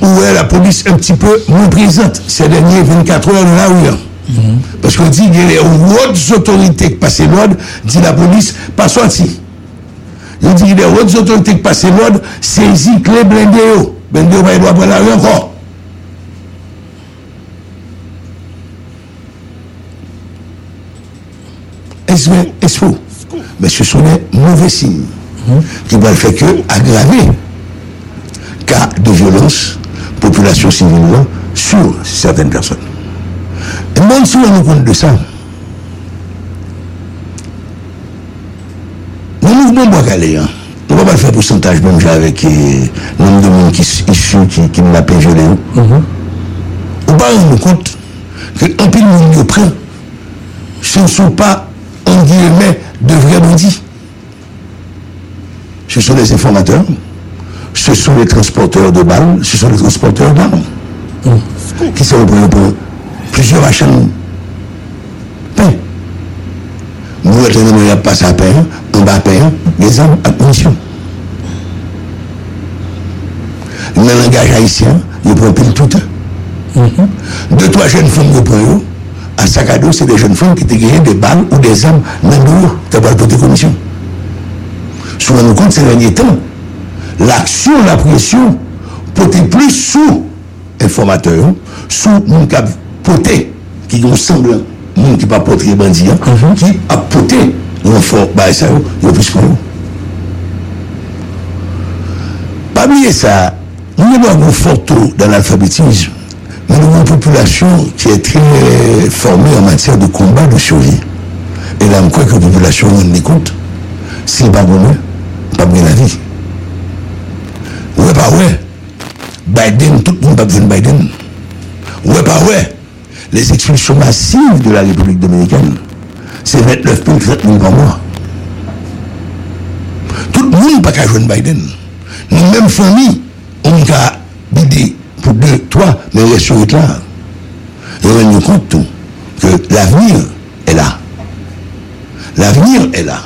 Où est la police un petit peu moins présente ces dernières 24 heures là où parce qu'on dit qu'il y a d'autres autorités qui passent l'ordre, dit la police, pas sorti. Il dit qu'il y a d'autres autorités qui passent l'ordre, saisis clé blindé. Blindé, il doit prendre la rue encore. Est-ce faux? Mais ce sont des mauvais signes qui vont faire que aggraver cas de violence, population civile sur certaines personnes. Et même si on nous compte de ça, le mouvement Bwa Kale, on ne va pas faire pourcentage même avec le nombre de monde qui sont issus, qui ne l'a pas violé. On va rendre compte que un pile de monde prend, ce ne sont pas, en guillemets, de vrais bandits. Ce sont les informateurs. Ce sont les transporteurs de balles, ce sont les transporteurs d'armes qui se reprennent pour plusieurs achats de pain. Nous, il n'y a pas à pain, on va pain, des armes à munitions. Dans le langage haïtien, ils prennent pile tout un. Deux, trois jeunes femmes de prennent, à sac à dos, c'est des jeunes femmes qui ont gagné des balles ou des armes dans le mur, qui ont porté commission. Souvent, nous compte, c'est le dernier temps. L'action, la pression, porter plus sous informateur, sous mon cap porté, qui nous semble, mon qui pas porté bandit, qui a porté l'enfant, bah, ça, il y a plus pour nous. Parmi ça, nous avons fort taux dans l'alphabétisme, mais nous avons une population qui est très formée en matière de combat, de survie. Et là, je crois que la population, on l'écoute, c'est pas bon, pas bien la vie. Ouais, pas ouais. Biden, tout le monde va venir Biden. Ouais, pas ouais. Les expulsions massives de la République dominicaine, c'est 29 000, 30 000 par mois. Tout le monde n'a pas joué Biden. Nous, même famille, on a bidé pour deux, trois, mais on est sur le clair. Et on nous compte tout, que l'avenir est là. L'avenir est là.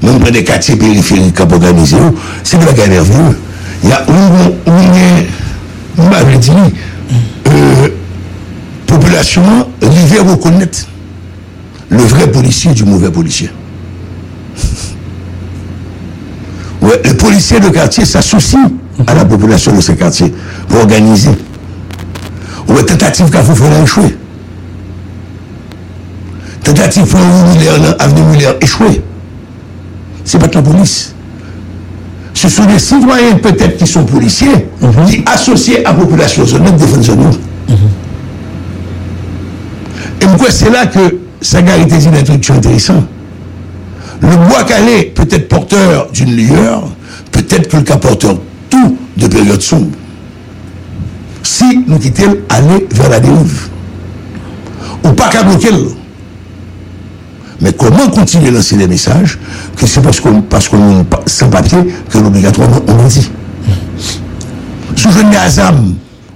Même dans des quartiers périphériques organisés, c'est de la galère vieux. Il y a une population arrivée à reconnaître le vrai policier du mauvais policier. Ouais, le policier de quartier s'associe à la population de ce quartier pour organiser. Ouais, tentative qu'à vous faire échouer. Tentative pour l'avenue Muller échouer. C'est pas de la police. Ce sont des citoyens peut-être qui sont policiers, qui associés à la population zonale défendent nous. Et pourquoi c'est là que ça caractérise une introduction intéressante. Le Bwa Kale peut être porteur d'une lueur, peut-être que le cas porteur tout de périodes sombres. Si nous quittons aller vers la dérive, ou pas qu'à bloquer. Mais comment continuer à lancer des messages que c'est parce qu'on est sans papier que l'obligatoirement on le dit. Si je n'ai à ZAM,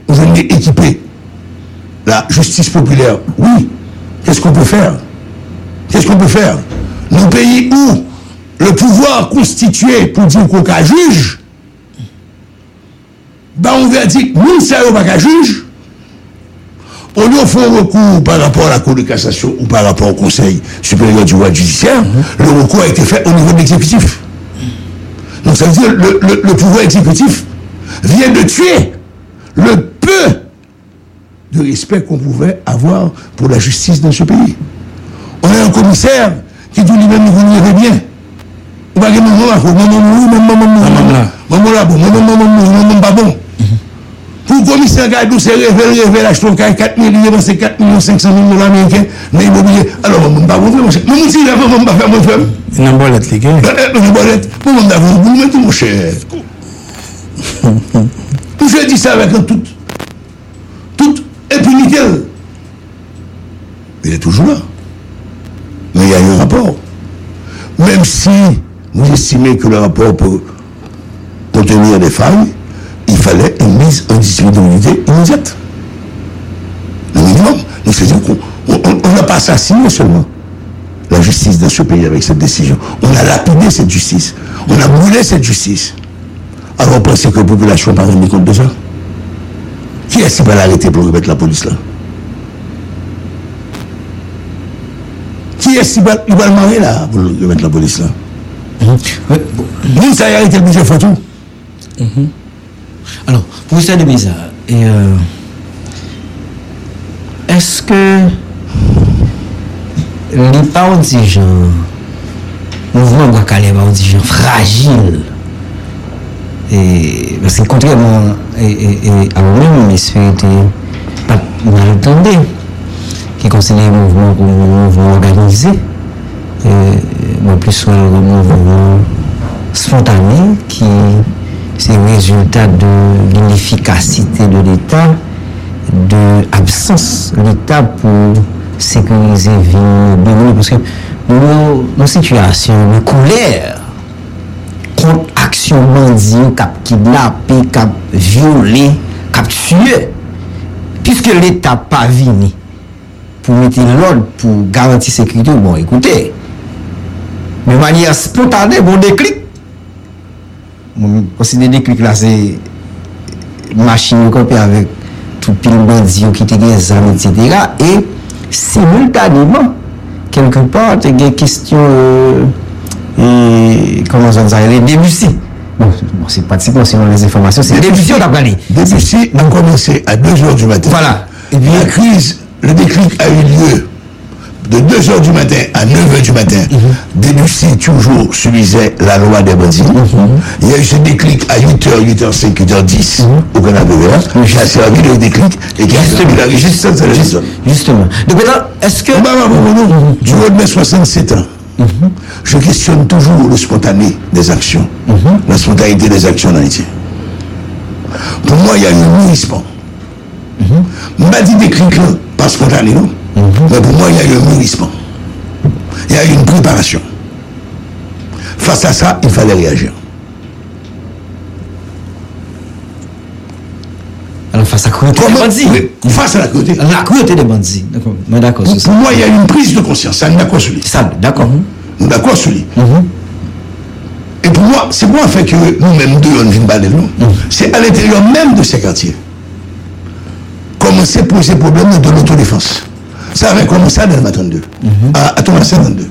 ou je n'ai équipé la justice populaire, oui, qu'est-ce qu'on peut faire? Qu'est-ce qu'on peut faire? Nos pays où le pouvoir constitué pour dire qu'on a juge, ben on va dire que nous ne savons pas qu'à juge. On lui offre un recours par rapport à la Cour de cassation ou par rapport au Conseil supérieur du pouvoir judiciaire. Le recours a été fait au niveau de l'exécutif. Donc ça veut dire que le pouvoir exécutif vient de tuer le peu de respect qu'on pouvait avoir pour la justice dans ce pays. On a un commissaire qui dit lui-même qu'il n'y avait bien. On va dire maman, pour le commissaire Gadou, c'est révélé, acheter 4 millions, c'est 4 millions 500 000 dollars américains, mais immobilier. Alors, on ne va pas vous faire, mon cher. Mon petit, on ne va pas faire mon frère. Il y a une bolette, les gars. Une bolette. On va vous mettre, mon cher. Je dis ça avec toute impunité. Il est toujours là. Mais il y a eu un rapport. Même si vous estimez que le rapport peut contenir des failles, il fallait une mise en disponibilité immédiate. Le minimum, c'est-à-dire qu'on n'a pas assassiné seulement la justice dans ce pays avec cette décision. On a lapidé cette justice. On a brûlé cette justice. Alors, vous pensez que la population n'a pas rendu compte de ça? Qui est-ce qui va l'arrêter pour remettre la police là? Qui est-ce qui va le marier là pour remettre la police là? Nous, ça a arrêté le budget Fatou. Alors, pour ça de bizarre, est-ce que les parents des gens, le mouvement Bwa Kale est des gens fragiles? Et parce que contrairement à moi-même, mes sphères pas mal entendues, qui considèrent le mouvement comme un mouvement organisé, mais plus un mouvement spontané, qui c'est le résultat de l'inefficacité de l'État, de l'absence de l'État pour sécuriser la vie, parce que nos situations, nos colères, contre action bandit, cap kidnappé, cap violé, cap tué, puisque l'État n'a pas venu pour mettre l'ordre, pour garantir la sécurité, bon écoutez, de manière spontanée, bon déclic. Bon, considère déclic là, c'est machine copée avec tout pile bandit qui te gagne des armes, etc. Et simultanément, quelque part, il y a une question. Et comment ça les débussés. Bon, c'est pratiquement selon les informations, c'est débussé, on a parlé. Débussé, on a commencé à 2h du matin. Voilà. Et puis la crise, le déclic a eu lieu de 2h du matin à 9h du matin. Mm-hmm. Débussé toujours subisait la loi des bandits. Mm-hmm. Il y a eu ce déclic à 8h, 8h05, 8h10 au Canapé-Vert. J'ai servi le déclic et qui a servi la résistance à la résistance. Justement. Donc maintenant, est-ce que. Du haut de mes 67 ans. Mm-hmm. Je questionne toujours le spontané des actions, la spontanéité des actions en Haïti. Pour moi, il y a eu un mûrissement. On m'a dit déclic là, pas spontané, non? Mais pour moi, il y a eu un mûrissement. Il y a eu une préparation. Face à ça, il fallait réagir. Alors, face à la cruauté des bandits. Face à la cruauté. La cruauté des bandits. D'accord. Mais d'accord, c'est ça. Pour moi, il y a une prise de conscience. Ça, nous d'accord sur lui. Ça, d'accord. Nous d'accord sur lui. Et pour moi, c'est pour moi fait que nous-mêmes deux, on ne vient pas de nous. C'est à l'intérieur même de ces quartiers. Commencer à poser problème de l'autodéfense. Ça avait commencé à 1922. À Thomas 52.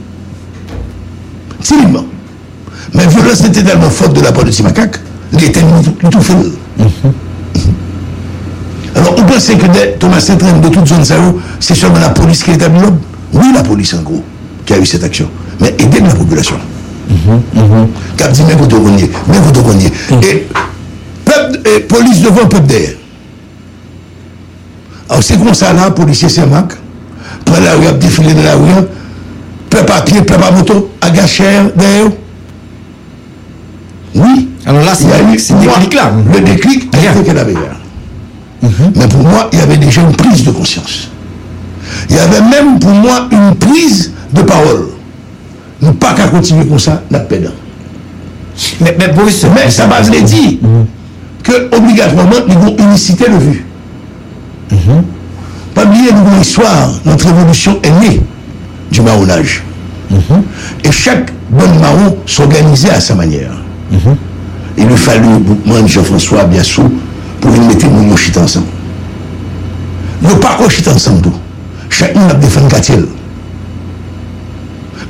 Timidement. Mais la violence était tellement forte de la part de ces macaques, il était tout fait. Alors, on pensait que dès Thomas Saint-Denis de toute zone, c'est seulement la police qui établit l'ordre. Oui, la police, en gros, qui a eu cette action. Mais aider la population. Qui a dit, mais vous devriez, Et police devant, peuple derrière. Alors, c'est comme ça, là, policier Saint-Marc, prend la rue, a défilé de la rue, peuple à pied, peuple à moto, à gâchère, derrière. Oui. Alors là, c'est le déclic, là. Le déclic, rien qu'elle avait là. Mais pour moi, il y avait déjà une prise de conscience. Il y avait même pour moi une prise de parole. Nous pas qu'à continuer comme ça, n'a pas d'air. Mais pour ce mec, ça m'a dit que obligatoirement, nous vont unicité le vu. Pas oublier nous l'histoire, notre révolution est née du marronnage. Et chaque bonne marron s'organisait à sa manière. Il lui fallut moi, Jean-François, bien sûr. Pour nous mettre nos chutes ensemble. Nous pas qu'on chute ensemble tout. Chacun a défendu quartier.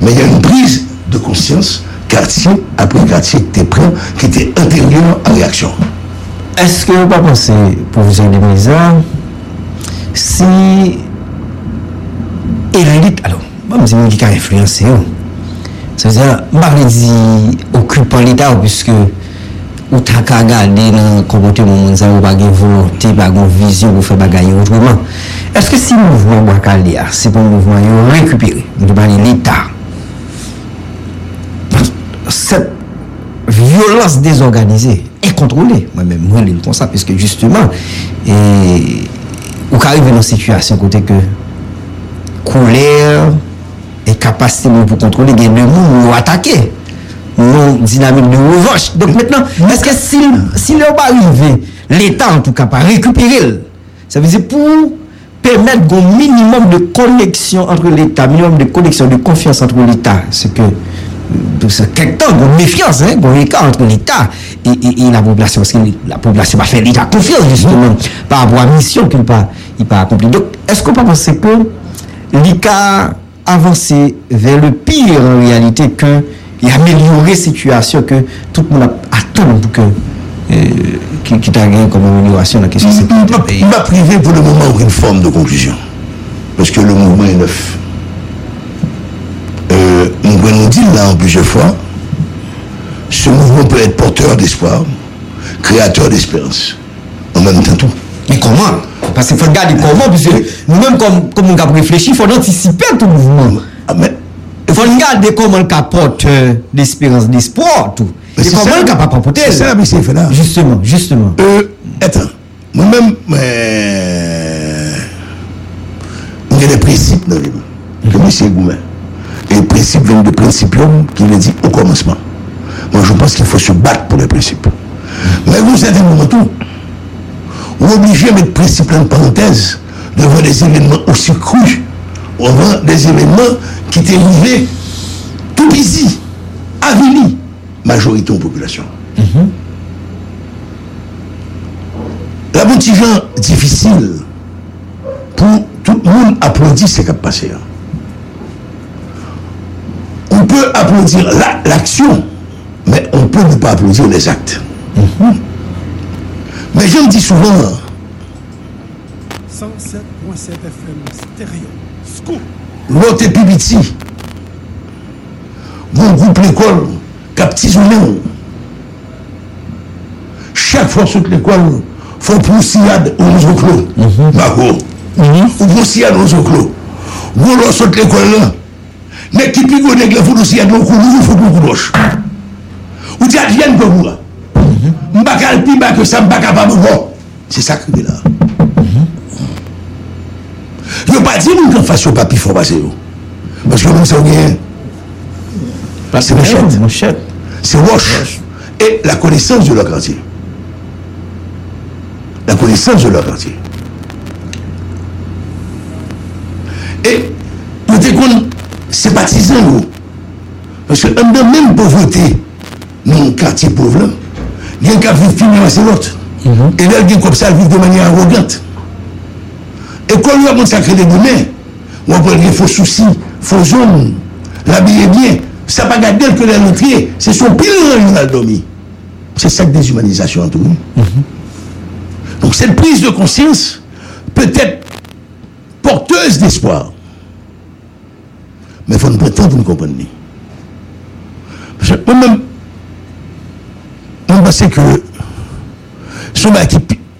Mais il y a une prise de conscience, quartier après quartier qui était prêt, qui était antérieure à réaction. Est-ce que vous ne pensez pas, professeur Demisa, si l'élite, alors, moi je me dis qu'il a influencé, ça veut dire, je dis occupant l'État, puisque ou t'as qu'à garder dans le comportement de mon pas de volonté, pas de vision pour faire bagaille autrement. Est-ce que si le mouvement Bwa Kale, c'est pour le mouvement récupéré, de parler l'État, cette violence désorganisée est contrôlée. Moi-même, moi, je le constate, puisque justement, ou arrive dans une situation côté que colère et capacité pour contrôler les deux mondes ou attaquer nos dynamiques de revanche. Donc maintenant, est-ce que si le pas arrivé, l'État en tout cas pas récupérer, ça veut dire pour permettre un minimum de connexion entre l'État, minimum de connexion, de confiance entre l'État, c'est que quelque temps, il y a une méfiance, hein, un écart entre l'État et la population. Parce que la population va faire l'État confiance, justement, par rapport à la mission qu'il n'a pas accomplie. Donc, est-ce qu'on peut penser que l'État avance vers le pire, en réalité, qu'il a amélioré la situation que tout le monde attend pour que... qui t'a gagné comme amélioration la question c'est m'a privé pour le moment aucune forme de conclusion parce que le mouvement est neuf. Nous dit là plusieurs fois, ce mouvement peut être porteur d'espoir, créateur d'espérance en même temps tout. Mais comment? Parce qu'il faut regarder comment, parce que nous-mêmes comme on a réfléchi, il faut anticiper tout le mouvement. Il faut regarder comment on apporte d'espérance, d'espoir tout. Mais c'est comment le capable de porter? C'est ça, mais c'est fait là. Justement. Attends, moi-même, il y a des principes dans le monsieur Goumen. Et les principes viennent de principium qui le dit au commencement. Moi, je pense qu'il faut se battre pour les principes. Mais vous avez un moment tout. Vous êtes obligé de mettre principe en parenthèse devant des événements aussi crus, devant des événements qui étaient livrés tout ici, à Vili. Majorité aux populations. La boutique difficile pour tout le monde applaudit ce qui a passé. On peut applaudir l'action, mais on peut ne pas applaudir les actes. Mais je me dis souvent 107.7 FM stéréo. Scoop. L'autre épibiti. Mon groupe l'école. Captisonnés. Chaque fois sur l'école, faut poussiade aux nos clos. Marco, ou poussiade aux nos clos. Vous leur sautez l'école là. Mais qui pique au nègre, vous poussiade aux clos, vous faut beaucoup roche. Ou dit advienne pour moi. M'bacal pi ba que ça m'bacal pas bon. C'est ça que est là. Je pas dire nous qu'on fasse au papier faut passer. Parce que nous c'est rien. C'est Rochette. C'est Roche. Et la connaissance de leur quartier. Et nous déconnons ces partisans, nous. Parce qu'on a même pauvreté dans le quartier pauvre. Il y a un cas qui finit l'autre. Et là, il y a comme ça, vivent de manière arrogante. Et quand on a consacré les données, on a des faux soucis, faux zones, l'habiller bien. Ça va garder que les entrées, c'est son pile l'aldomie. C'est ça que déshumanisation en tout. Donc cette prise de conscience peut être porteuse d'espoir. Mais il faut nous prétendre nous comprendre. Parce que moi-même, je pense que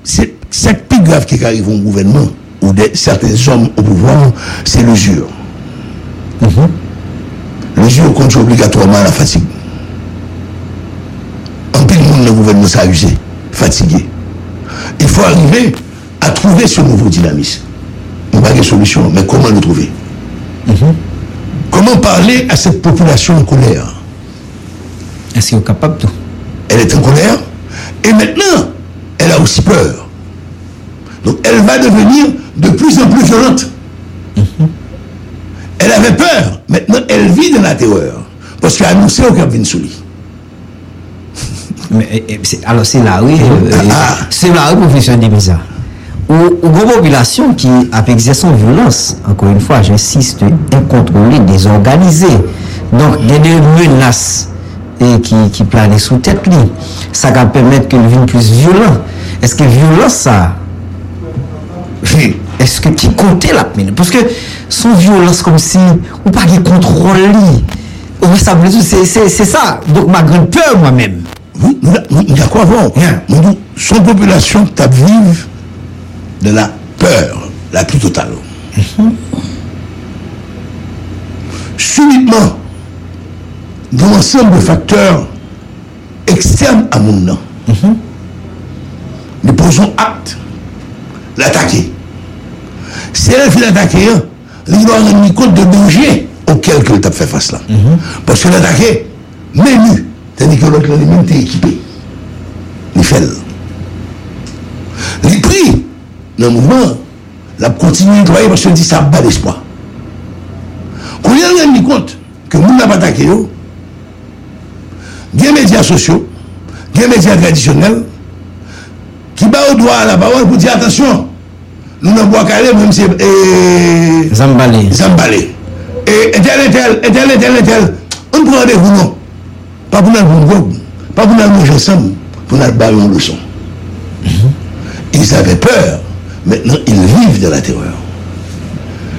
c'est ça qui est plus grave qui arrive au gouvernement ou certains hommes au pouvoir, c'est l'usure. Le jeu conduit obligatoirement à la fatigue. En plus, le monde, le gouvernement s'est usé, fatigué. Il faut arriver à trouver ce nouveau dynamisme. On n'a pas de solution, mais comment le trouver? Comment parler à cette population en colère? Est-ce qu'elle est capable de? Elle est en colère, et maintenant, elle a aussi peur. Donc, elle va devenir de plus en plus violente. Elle avait peur. Maintenant, elle vit dans la terreur. Parce qu'elle a annoncé au Cap Vinsouli. Alors, c'est la rue. C'est la rue professionnelle des bizarres. Ou une population qui, avec exerçant violence, encore une fois, j'insiste, incontrôlée, désorganisée. Donc, il y a des menaces qui planent sous tête. Ça va permettre qu'elle vienne plus violente. Est-ce que violence, ça. Oui. Est-ce que qui comptait la peine? Parce que son violence comme si ou pas qui contrôle c'est ça. Donc ma grande peur moi-même. Oui, il y a quoi avant? Son population tape vive de la peur la plus totale. Subitement, dans l'ensemble de facteurs externes à mon nom, nous posons acte, l'attaquer. C'est le fil attaqué, il doit rendre compte de danger auquel il t'a fait face là. Parce que l'attaqué, même lui, tandis que l'autre, lui-même, t'est équipé. Il fait. Il prie dans le mouvement, il continue de nettoyer parce qu'il dit ça bat l'espoir. Quand il a rendu compte que le monde n'a pas attaqué, il y a des médias sociaux, il y a des médias traditionnels, qui bat au doigt la parole pour dire attention, nous n'avons pas calé, même si. Zambalé. Et tel. On prend rendez-vous, non. Pas pour nous groupe, pas pour nous manger ensemble, pour nous battre en leçon. Ils avaient peur, maintenant ils vivent de la terreur.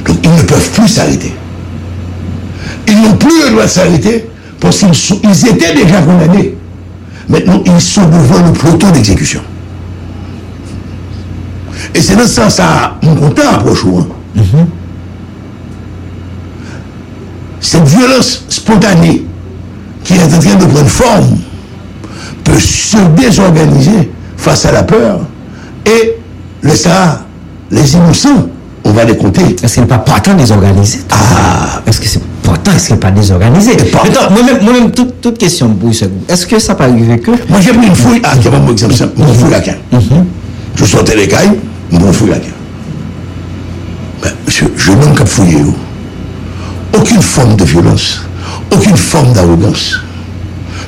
Donc ils ne peuvent plus s'arrêter. Ils n'ont plus le droit de s'arrêter parce qu'ils étaient déjà condamnés. Maintenant ils sont devant le peloton d'exécution. Et c'est dans ce sens ça mon content approche. Cette violence spontanée qui est en train de prendre forme peut se désorganiser face à la peur et le Sahara, les innocents, on va les compter. Est-ce qu'il n'est pas partant désorganisé? Est-ce que c'est pourtant, est-ce qu'il n'est pas désorganisé? Moi-même, toute question pour ce groupe. Est-ce que ça peut arriver que... Moi, j'ai pris une fouille. J'ai pas mon exemple simple. Mon fouille la canne. Je sortais les cailles, mon fouille la canne. Ben, monsieur, je n'aime qu'à fouiller. Aucune forme de violence, aucune forme d'arrogance.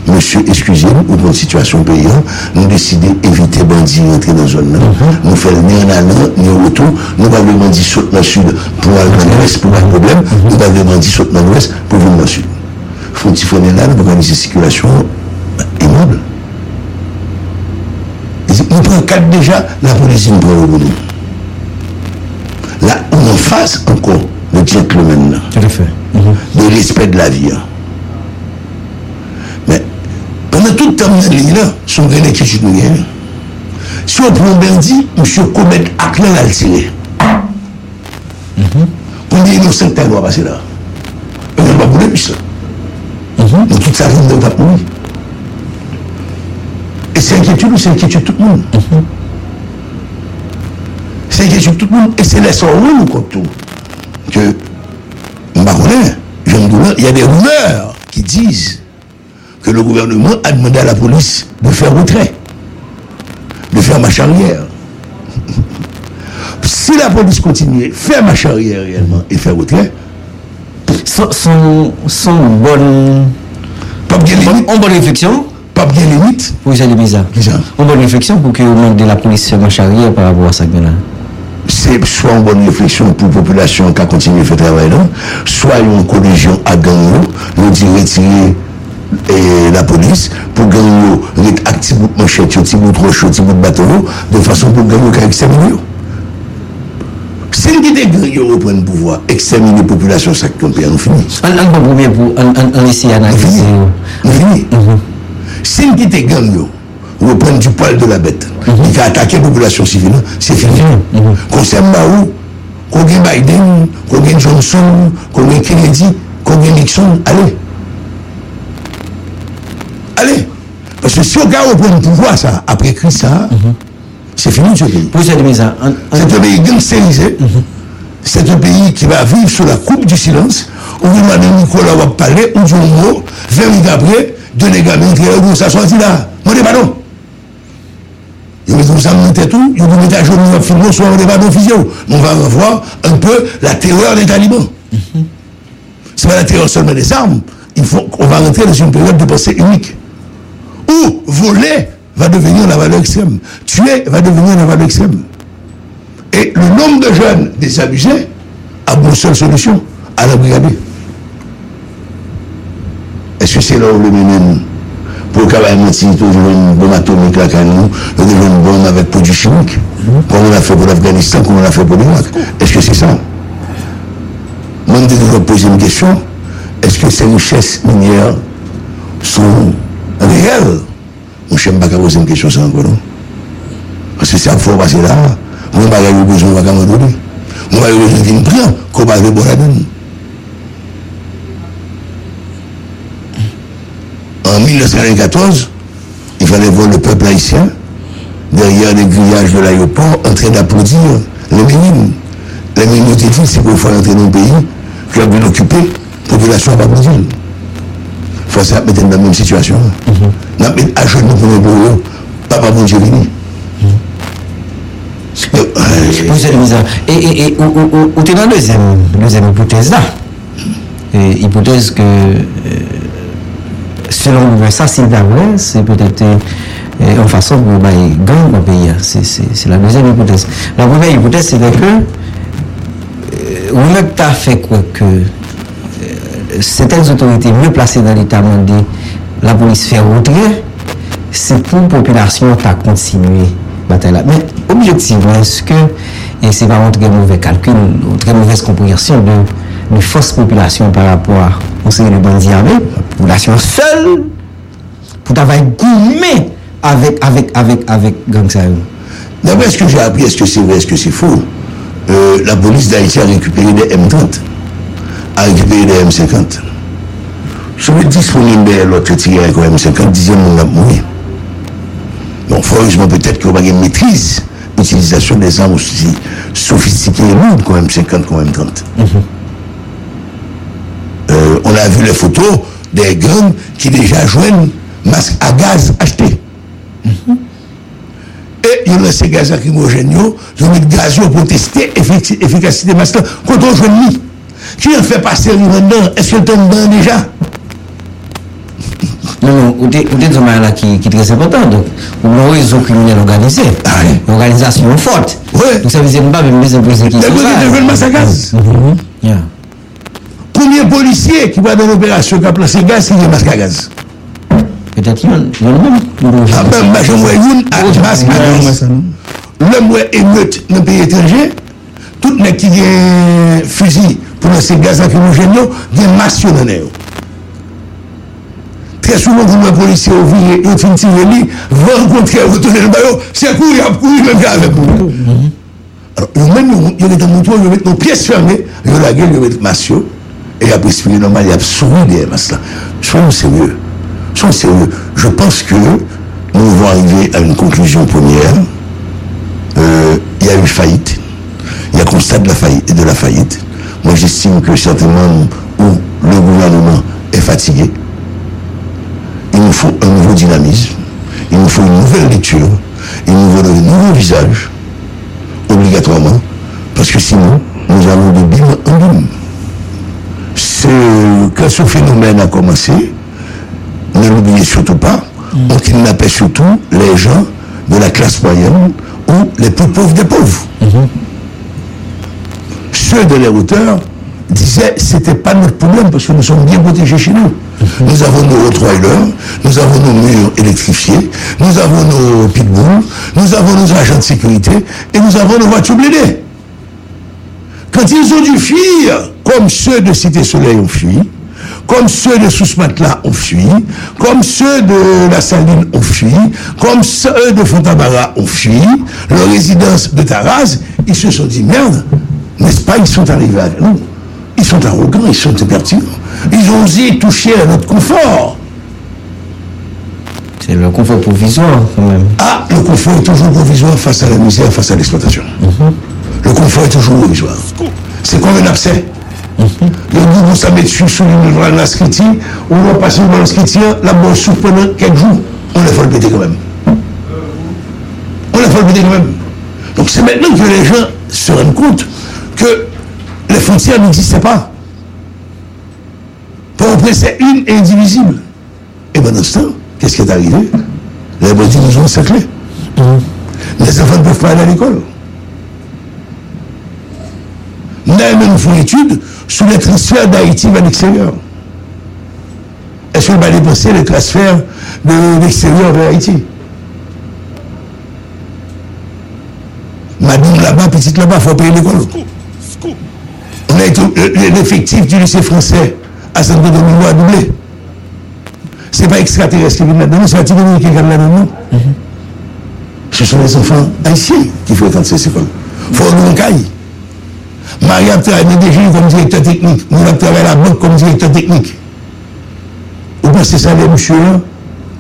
Monsieur, excusez-moi, ou dans une situation payante, nous décidons d'éviter bandits d'entrer dans la zone. Nous faisons ni en allant, ni en retour. Nous allons demander bandits sauter dans le sud pour aller dans l'ouest, pour pas de problème. Nous allons demander bandits sauter dans l'ouest pour venir dans le sud. Fontifonner là, nous organiser une circulation immeuble. On prend 4 déjà, la police nous prend au bout. Là, on en face encore le gentleman. Tout à fait. De respect de la vie. Pendant tout le temps, son gain d'étude nous gagne. Si on prend un bandit, monsieur commet acte là, le tirer. Combien d'innocents t'as doit passer là? On n'a pas voulu plus. Dans toute sa vie, on n'a pas voulu. Et c'est inquiétude tout le monde. C'est inquiétude tout le monde. Et c'est laissant nous, comme tout. Que, Maronnet, Jean Doulin, il y a des rumeurs qui disent que le gouvernement a demandé à la police de faire retrait, de faire marche arrière. Si la police continuait, faire marche arrière réellement et faire retrait, sans bonne... En bonne réflexion, pas bien limite. Oui, c'est bizarre. En bonne réflexion pour que le monde de la police fasse marche arrière par rapport à ça que là. C'est soit une bonne réflexion pour la population qui a continué à faire travail là, soit une collision à Gagnon, nous dit retirer et la police pour gagner les petits bouts de manchette, les petits bouts de roche, les petits bouts de bateau, de façon pour gagner qu'à exterminer. Si les dégrés reprennent le pouvoir, exterminer la population, ça compte bien, on finit. On essaie d'analyser. On finit. Si les dégrés reprennent du poil de la bête, qui a attaqué la population civile, c'est fini. Concernant Mahou, qu'on gagne Biden, qu'on gagne Johnson, qu'on gagne Kennedy, qu'on gagne Nixon, allez. Allez, parce que si on garde au pouvoir ça, après Christ ça, c'est fini ce pays. C'est un pays gangsterisé, c'est un pays qui va vivre sous la coupe du silence, où il m'a dit Nicolas va parler, où du mot, 20 minutes après, deux gamins qui ont ça sorti là. On n'est pas non. Ils nous ont monté tout, ils nous ont mis à jour, nous filmons, soit on n'est pas non physio. On va revoir un peu la terreur des talibans. C'est pas la terreur seulement des armes, on va rentrer dans une période de pensée unique. Où voler va devenir la valeur extrême. Tuer va devenir la valeur extrême. Et le nombre de jeunes désabusés a une seule solution, à la brigader. Est-ce que c'est là où le même pour qu'il y ait une bombe atomique là, il y a une bombe avec produits chimiques, comme on l'a fait pour l'Afghanistan, comme on l'a fait pour l'Irak. Est-ce que c'est ça? Moi, je vais vous poser une question. Est-ce que ces richesses minières sont réelles? Je ne sais pas poser une question ça encore. Parce que c'est un faux passé là. On va y avoir besoin de m'en donner. On va y avoir besoin d'une prière qu'on va le bon la donne. En 1994, il fallait voir le peuple haïtien derrière les grillages de l'aéroport en train d'applaudir les minimes. Les minorités font, si vous faites entrer dans le pays, vous avez bien occupé, la population n'a pas besoin. Il faut se mettre dans la même situation. Nous avons à genoux pour nos bureaux, papa bon Dieu vini. Monsieur le ministre, et où tu es dans la deuxième hypothèse là? Hypothèse que, selon ça, c'est vrai, c'est peut-être en façon de gang dans le pays. C'est la deuxième hypothèse. La première hypothèse, c'est que on n'a pas fait quoi que certaines autorités mieux placées dans l'État mandé, la police fait rentrer, c'est pour la population qui a continué la bataille. Mais objectivement, est-ce que, et ce n'est pas un très mauvais calcul, une très mauvaise compréhension de fausse population par rapport aux séries de bandits armés, la population seule, pour travailler gourmet avec gang Sahel. D'après ce que j'ai appris, est-ce que c'est vrai, est-ce que c'est faux? La police d'Haïti a récupéré des M30, a récupéré des M50. Je me disponible de l'autre tiré avec M50, disons qu'on a mouru. Donc, heureusement, peut-être qu'on va avoir une maîtrise l'utilisation des armes aussi sophistiquées et lourdes qu'on M50, qu'on M30. On a vu les photos des gangs qui déjà joignent masques à gaz achetés. Et il y a ces gaz lacrymogènes, ils ont mis le gaz pour tester l'efficacité des masques quand on joue l'ennemi. Qui en fait passer le dedans? Est-ce que le temps dedans déjà? Non, vous êtes un mal qui est très important. Donc, vous avez un réseau criminel organisé. Une organisation forte. Donc, ça veut dire que pas même les policiers qui sont là. Vous avez un masque à gaz. Combien de policiers qui vont dans l'opération qui a placé gaz, c'est des masques à gaz? Peut-être qu'il y en a même. Ah ben, je vois une masque à gaz. L'homme est émeute dans le pays étranger. Tout le monde qui a un fusil pour lancer gaz lacrymogène, il y a un masque sur le nez. Très souvent, vous avez un policier ouvrier et un film tiré, vous rencontrez, vous tournez le baillot, c'est couru, il a couru, le gars avec vous. Alors, vous-même, vous êtes dans le mouton, vous mettez nos pièces fermées, vous la gueule, vous mettez masque, et après, c'est normal, il y a souvent des masques. Soyons sérieux. Soyons sérieux. Je pense que nous devons arriver à une conclusion première. Il y a eu faillite. Il y a constat de la faillite. Moi, j'estime que certainement, où le gouvernement est fatigué, il nous faut un nouveau dynamisme, il nous faut une nouvelle lecture, il nous faut de nouveaux visages, obligatoirement, parce que sinon, nous allons de bim en bim. Quand ce phénomène a commencé, ne l'oubliez surtout pas, on kidnappait surtout les gens de la classe moyenne ou les plus pauvres des pauvres. Ceux de les hauteurs disaient que ce n'était pas notre problème parce que nous sommes bien protégés chez nous. Nous avons nos trailers, nous avons nos murs électrifiés, nous avons nos pitbulls, nous avons nos agents de sécurité et nous avons nos voitures blindées. Quand ils ont dû fuir, comme ceux de Cité-Soleil ont fui, comme ceux de Sous-Matla ont fui, comme ceux de La Saline ont fui, comme ceux de Fontabara ont fui, leur résidence de Taraz, ils se sont dit merde. N'est-ce pas, ils sont arrivés à nous. Ils sont arrogants, ils sont pertinents. Ils ont osé toucher à notre confort. C'est le confort provisoire, quand même. Ah, le confort est toujours provisoire face à la misère, face à l'exploitation. Le confort est toujours provisoire. C'est comme un abcès. Le goût, vous savez, dessus, sous l'une de la scritie, on va passer dans la scritie, la bonne soupe pendant quelques jours. On les fait le péter quand même. On les fait le péter quand même. Donc c'est maintenant que les gens se rendent compte que les frontières n'existaient pas. Port-au-Prince c'est une et indivisible. Et pendant ce temps, qu'est-ce qui est arrivé? Les bandits nous ont encerclés. Les enfants ne peuvent pas aller à l'école. Nous même fait une étude sur les transferts d'Haïti vers l'extérieur. Est-ce qu'on va dépenser les transferts de l'extérieur vers Haïti? Madame là-bas, petite là-bas, il faut payer l'école. On a été, l'effectif du lycée français à Saint-Denis-le-Mont a doublé. Ce n'est pas extraterrestre qui vient là-dedans, c'est la Tibénie qui vient là-dedans. Ce sont les enfants haïtiens qui fréquentent ces écoles. Il faut nous en caille. Marie a travaillé DG comme directeur technique, nous avons travaillé à la banque comme directeur technique. Vous pensez ça, les messieurs,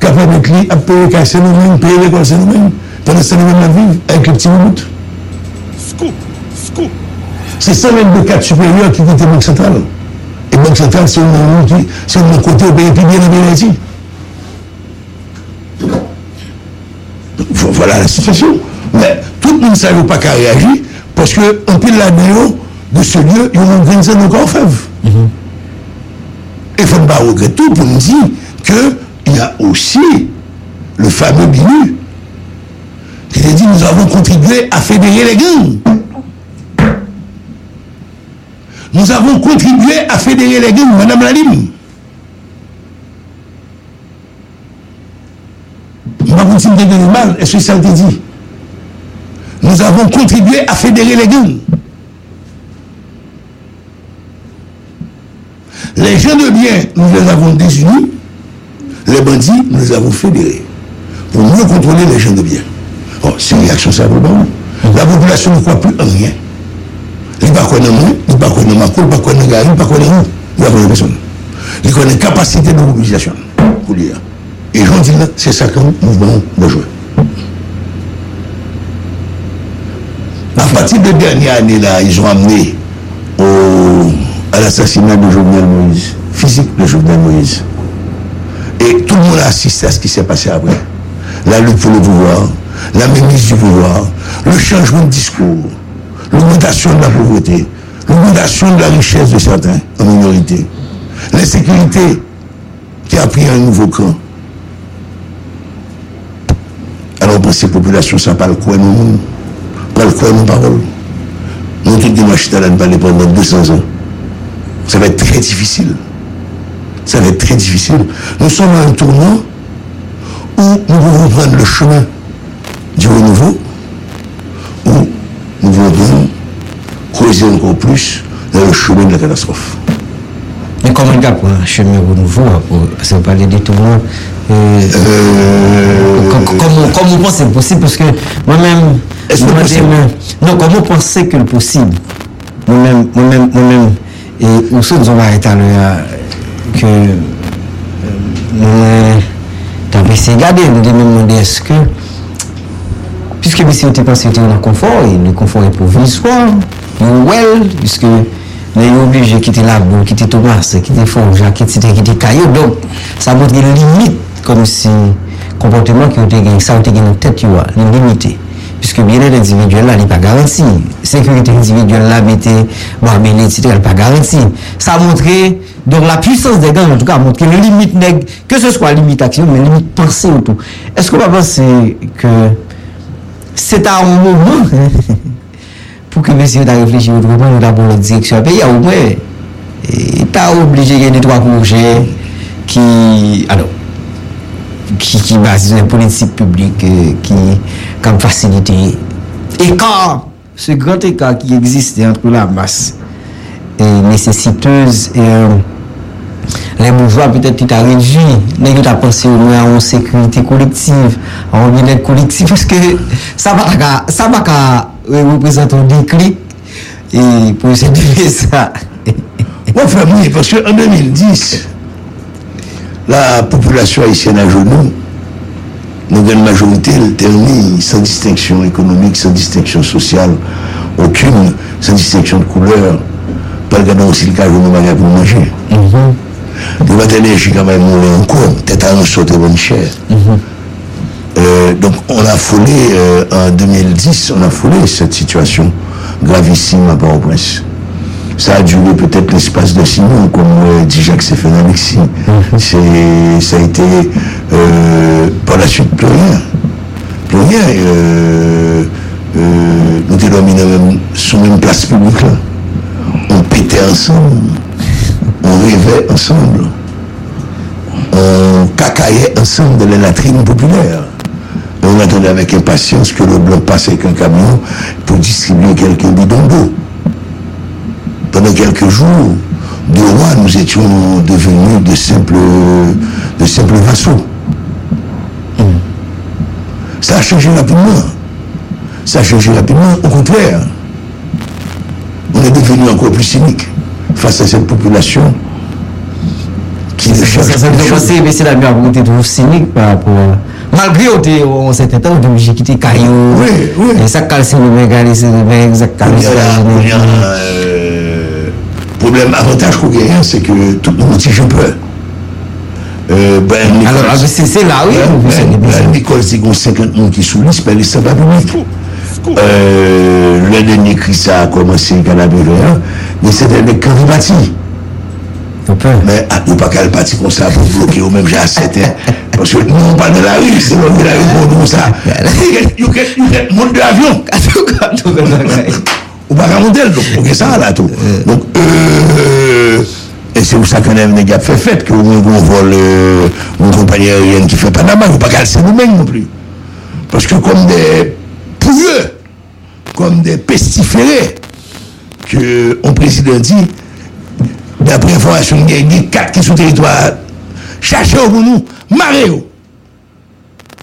qui après notre lit, à payer le cash, c'est nous-mêmes, payer l'école, c'est nous-mêmes, pendant que c'est nous-mêmes la vivre avec le petit bout. C'est ça même le cadre supérieur qui dit Banque centrale. Et Banque centrale, c'est un côté au pays bien en Haïti. Voilà la situation. Mais tout le monde ne savait pas qu'à réagir parce qu'en pile la néo de ce lieu, il y a une vingtaine encore fèves. Et il ne faut pas regretter tout pour nous dire qu'il y a aussi le fameux BINU qui a dit nous avons contribué à fédérer les gangs. Nous avons contribué à fédérer les gangs, Madame Lalime. Est-ce que ça te dit? Nous avons contribué à fédérer les gangs. Les gens de bien, nous les avons désunis. Les bandits, nous les avons fédérés. Pour mieux contrôler les gens de bien. Oh, c'est une réaction, ça va pas. La population ne croit plus en rien. Il ne connaît pas nous, il ne connaît pas Macron, il ne connaît pas Gary, il ne connaît pas nous. Il ne connaît personne. Il connaît la capacité de mobilisation. Pour dire. Et j'en dis là, c'est ça que nous mouvement de jouer. À partir de la dernière année, là, ils ont amené à l'assassinat de Jovenel Moïse, physique de Jovenel Moïse. Et tout le monde a assisté à ce qui s'est passé après. La lutte pour le pouvoir, la mainmise du pouvoir, le changement de discours, l'augmentation de la pauvreté, l'augmentation de la richesse de certains en minorité, l'insécurité qui a pris un nouveau camp. Alors, pour ces populations, ça parle quoi, nous? Parle quoi, nos paroles? Nous, tous les machines à ne parler pendant 200 ans. Ça va être très difficile. Ça va être très difficile. Nous sommes à un tournant où nous pouvons prendre le chemin du renouveau, où nous voulons creuser encore plus dans le chemin de la catastrophe. Mais comment on garde un chemin renouveau? Parce qu'on parlait des tournants. Comment vous pensez que c'est possible? Parce que moi-même, non, comment vous pensez que le possible? Moi-même, et on se dit, on va arrêter à l'heure que t'as essayé de garder, nous demander est-ce que, puisque monsieur était passé dans le confort, et le confort est provisoire, puisque nous sommes obligés de quitter la boule, quitter Thomas, quitter Forja, quitter Caillou, donc ça montre des limites. Comme si le comportement qui a été gagné, ça a été gagné en tête, les limiter. Puisque bien être individuel, là, n'est pas garanti. Sécurité individuelle, là, mettez, barbelé, etc., elle n'est pas garantie. Ça a montré, donc la puissance des gangs, en tout cas, a montré les limites, que ce soit limite action, mais limite pensée ou tout. Est-ce qu'on va penser que c'est à un moment, pour que monsieur a réfléchi autrement, nous avons la direction du pays, au moins, il t'a obligé de gagner trois projets qui. Alors. Qui base sur les politiques publiques qui ont facilité l'écart, ce grand écart qui existe entre la masse et nécessiteuse et les bourgeois peut-être qui t'a réduit, mais qui t'a pensé au moins à une sécurité collective, à un bien-être collectif, parce que ça va qu'à représenter un déclin et pour essayer de faire ça. Mon famille, parce qu'en 2010, la population haïtienne à genoux, nous avons une majorité, elle termine sans distinction économique, sans distinction sociale, aucune, sans distinction de couleur, pas le gardant aussi le cas où nous avons pour manger. Nous avons l'énergie quand même, on est encore, tête à un saut de bonne chair. Donc on a foulé, en 2010, on a foulé cette situation gravissime à Port-au-Prince. Ça a duré peut-être l'espace de 6 mois, comme dit Jacques-Séphane-Alexis. Ça a été par la suite plus rien. Plus rien. Nous étions même sur la même place publique là. On pétait ensemble. On rêvait ensemble. On cacaillait ensemble dans les latrines populaires. Et on attendait avec impatience que le blanc passe avec un camion pour distribuer quelques bidons d'eau. Pendant quelques jours, de rois, nous étions devenus de simples vassaux. Ça a changé rapidement. Au contraire, on est devenu encore plus cynique face à cette population qui ne cherche pas. Ça, mais c'est la meilleure beauté de vous cynique par rapport malgré au dé on s'était tant de musique qui caillou et ça calcine le gars c'est bien exactement problème avantage qu'on gagne c'est que tout le monde je peux ben alors c'est là oui Nicole c'est qu'on 50 monde qui soulise par les services publics le dernier cri ça a commencé Canapé-Vert mais c'était des candidatures. Mais à nous pas qu'elle partie comme ça pour bloquer ou même j'ai accepté parce que nous on parle de la rue c'est pas de la rue pour nous ça you get monde de avion ou pas monter donc ça là tout donc et c'est pour ça qu'on aime les gars fait fête que nous on vole mon compagnie aérienne qui fait Panama ou pas qu'elle c'est nous-mêmes non plus parce que comme des pouilleux comme des pestiférés que on président dit d'après information, il y a 4 qui sont sur le territoire. Cherchez pour nous, marrez-vous.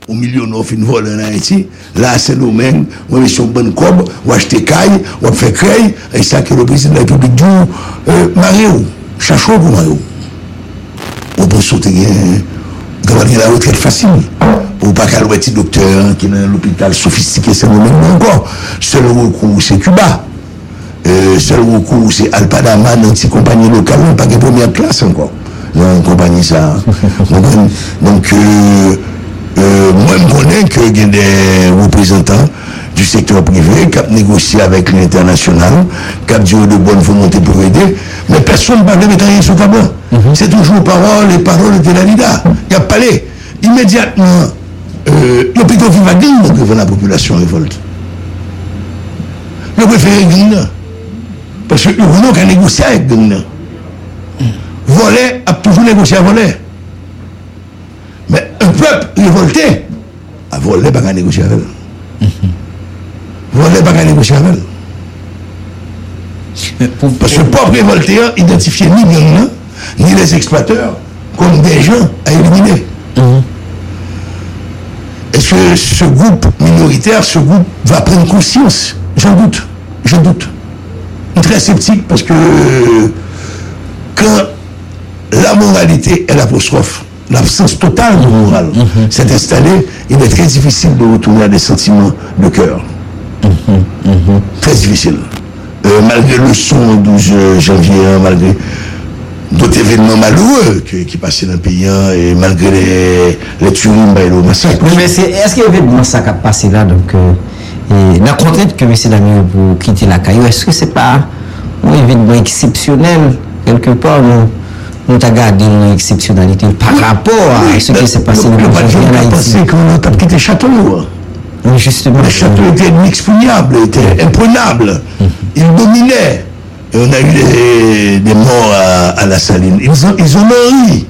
Au milieu, on offre une vol en Haïti. Là, c'est nous même. On met sur une bonne cob, on achète des cailles, on fait créer. Et ça, que le président de la République dit, marrez-vous. Cherchez pour marrez-vous. On peut sauter la retraite facile. Ou pas qu'à l'outil docteur qui est dans l'hôpital sophistiqué, c'est nous même encore. Seul recours, c'est Cuba. Seul recours c'est Alpadama dans une compagnie locale pas de première classe encore dans une compagnie ça donc moi je connais que il y a des représentants du secteur privé qui négocient avec l'international qui dit de bonne volonté pour aider mais personne ne met rien sur le tableau c'est toujours parole et paroles de la LIDA il y a parlé immédiatement l'hôpital va gagner devant la population révolte je préfère gagner. Parce que nous n'avons qu'à négocier avec Gagnon. Voler a toujours négocié à voler. Mais un peuple révolté a volé pas qu'à négocier avec elle. Voler pas qu'à négocier avec elle. Parce que le peuple révolté a identifié ni Gagnon, ni les exploiteurs comme des gens à éliminer. Est-ce que ce groupe minoritaire, ce groupe va prendre conscience? J'en doute. Très sceptique parce que quand la moralité est l'apostrophe, l'absence totale de morale s'est installée, il est très difficile de retourner à des sentiments de cœur. Très difficile. Malgré le son 12 janvier, malgré d'autres événements malheureux qui passaient dans le pays, et malgré les tueries et le massacre. Mais est-ce qu'il y avait des massacres à passer là donc, et la contrainte que M. Damien pour quitter la caillou, est-ce que c'est pas un événement exceptionnel quelque part nous avons gardé une exceptionnalité par rapport à ce qui s'est passé dans le pays en Haïti. C'est qu'on a quitté Château. Justement. Le Château était inexpugnable, était imprenable. Il dominait. Et on a eu des morts à La Saline. Ils en ont ri.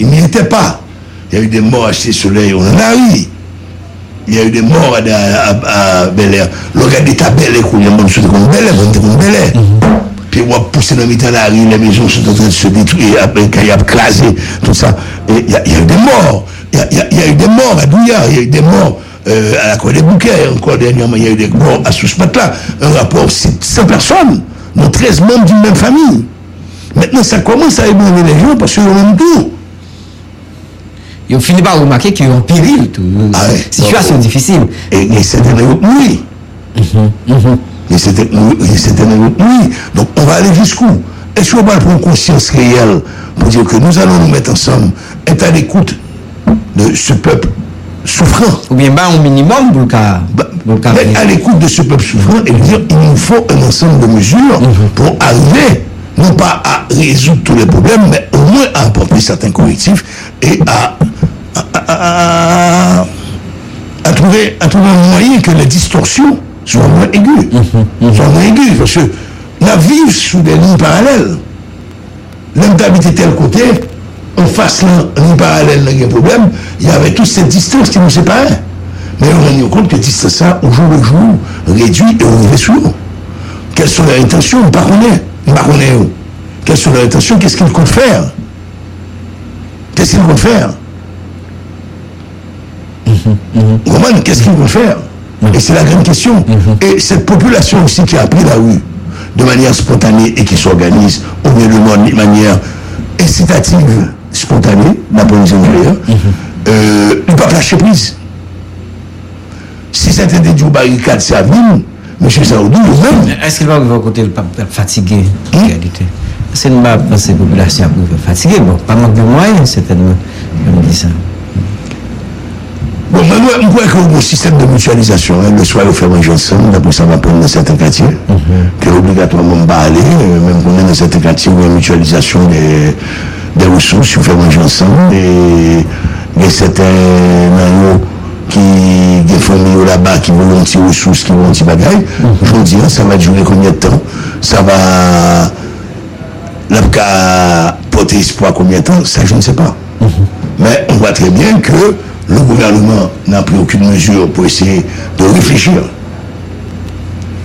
Ils n'y étaient pas. Il y a eu des morts à Cité-Soleil. On en a ri. Il y a eu des morts à Bel Air. Regardez ta Bel Air, il y a des gens qui sont comme Bel Air, Puis on a poussé dans la rue, les maisons sont en train de se détruire, il y a crasé, tout ça. Il y a eu des morts. Il y a eu des morts à Douillard, il y a eu des morts à la Cour des Bouquets, encore dernièrement, il y a eu des morts à Sous-Matla. Un rapport 100 personnes, dont 13 membres d'une même famille. Maintenant, ça commence à ébranler les gens parce qu'ils ont même tout. Ils finit par remarquer qu'ils ont péril tout. Situation difficile. Et c'était un autre nuit. Et c'était un autre nuit. Donc on va aller jusqu'où? Est-ce qu'on va prendre conscience réelle pour dire que nous allons nous mettre ensemble, être à l'écoute de ce peuple souffrant? Ou bien au minimum pour le cas. Être à l'écoute de ce peuple souffrant et dire qu'il nous faut un ensemble de mesures pour arriver. Non pas à résoudre tous les problèmes, mais au moins à apporter certains correctifs et à trouver un moyen que les distorsions soient moins aiguës. Parce que la vie sous des lignes parallèles, l'homme d'habiter tel côté, on fasse la ligne parallèle, il y a un problème, il y avait toute cette distance qui nous séparait. Mais on rend compte que distance ça, au jour le jour, réduit et on y va souvent. Quelles sont les intentions? On ne connaît. Quelles sont leurs intentions? Qu'est-ce qu'ils comptent faire? Roman, qu'est-ce qu'ils vont faire? Et c'est la grande question. Et cette population aussi qui a pris la rue de manière spontanée et qui s'organise au milieu du monde de manière incitative, spontanée, la police il ne peut pas lâcher prise. Si certains des jours barricades, c'est à venir, M. Saoudou, vous-même. Est-ce qu'il va vous côté le pape fatigué en réalité? C'est une map dans ces populations fatiguées. Bon, pas manque de moyens, certainement. Je me dis ça. Bon, je crois que le système de mutualisation, le soir, le faire manger ensemble, d'après ça, on va prendre dans certains quartiers, que obligatoirement, on va aller, même qu'on est dans certains quartiers où il y a mutualisation des ressources, on fait manger ensemble, et il y a certains maillots qui, des familles là-bas, qui veulent un petit ressources, qui veulent un petit bagage. Je vous dis, ça va durer combien de temps? Ça va. L'APCA porter espoir combien de temps? Ça, je ne sais pas. Mais on voit très bien que le gouvernement n'a pris aucune mesure pour essayer de réfléchir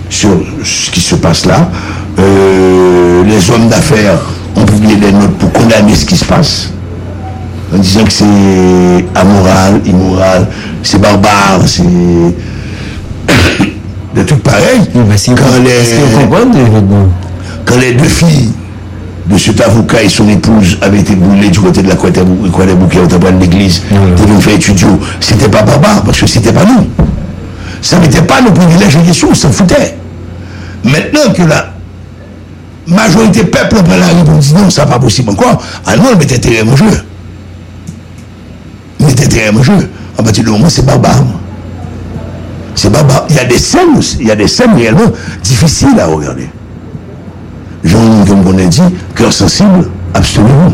sur ce qui se passe là. Les hommes d'affaires ont publié des notes pour condamner ce qui se passe, en disant que c'est amoral, immoral, c'est barbare, c'est des trucs pareils. Quand les deux filles de cet avocat et son épouse avaient été brûlés du côté de la Kouadabouké au tabouin de l'église, ils ont fait étudier, c'était pas barbare parce que c'était pas nous. Ça n'était pas nos privilèges et questions, on s'en foutait. Maintenant que la majorité peuple prend la réponse, non, ça n'est pas possible encore, alors on mettait terrain en jeu. On mettait terrain en jeu. À partir du moment, c'est barbare. C'est barbare. Il y a des scènes, réellement difficiles à regarder. Jean, comme on a dit, cœur sensible, absolument.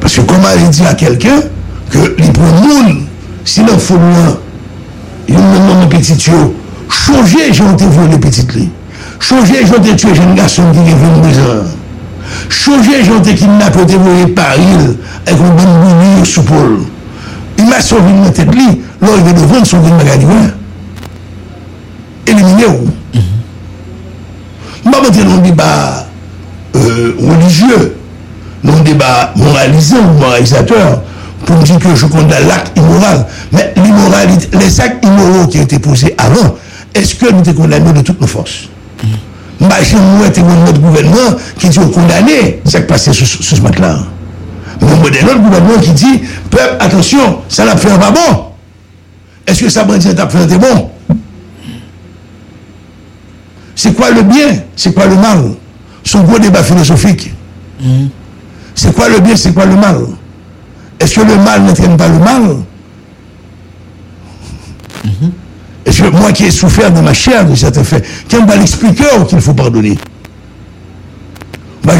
Parce que comment j'ai dit à quelqu'un que les promoules, si l'on faut moins, ils nous demandent les petits tuyaux, changer, j'ai été voir les petites lits, changer, j'ai été tuer jeune garçon qui est venu besoin, changer, j'ai été kidnappé, dévoilé par île, avec un bon boulot sous pôle. Il m'a sauvé de ma tête lit, là, il va devant son de magasin. Éliminé où? Pas dans un débat religieux, dans un débat moralisant ou moralisateur, pour me dire que je condamne l'acte immoral. Mais l'immoralité, les actes immoraux qui ont été posés avant, est-ce que nous les condamnons de toutes nos forces? J'ai notre gouvernement qui dit condamner ce qui passé sous ce matelas. Mais on a notre gouvernement qui dit peuple, attention, ça n'a fait un pas bon. Est-ce que ça m'a dit un fait bon? C'est quoi le bien? C'est quoi le mal? Son gros débat philosophique. C'est quoi le bien? C'est quoi le mal? Est-ce que le mal n'entraîne pas le mal? Est-ce que moi qui ai souffert dans ma chair de certains faits, quel va l'expliquer qu'il faut pardonner? Moi,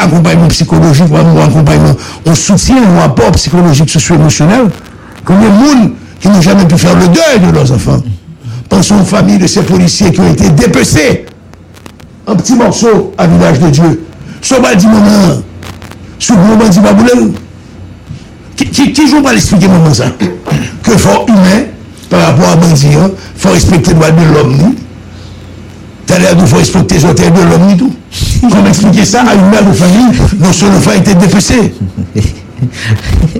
accompagnement psychologique, moi, accompagnement, on soutient un rapport psychologique, socio-émotionnel. Combien de monde qui n'ont jamais pu faire le deuil de leurs enfants? Pensons aux familles de ces policiers qui ont été dépecés en petits morceaux à Village de Dieu. Soba dit maman, sous le moment dit baboulel. Qui joue pas l'expliquer maman ça? Que fort humain par rapport à bandit, hein, faut respecter le droit de l'homme. T'as l'air de faut respecter les hôtels de l'homme tout. Comment expliquer ça à une mère de famille dont son enfant a été dépecé?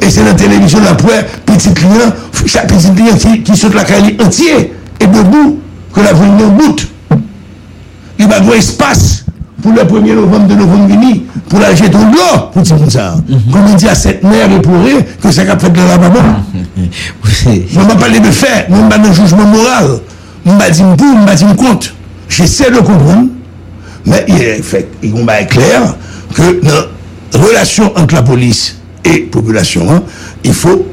Et c'est la télévision la première petite client, chaque petite client qui saute la caille entière. Et debout, que la ville nous boute. Il va avoir espace pour le 1er novembre de novembre-mini, pour la jeter au blanc, pour dire comme ça. Comme on dit à cette mère et pour elle, que ça a fait de la maman. On m'a parlé de fait, on m'a donné un jugement moral. On m'a dit pour, on m'a dit contre. J'essaie de comprendre, mais il est fait. Il m'a clair que dans la relation entre la police et la population, hein, il faut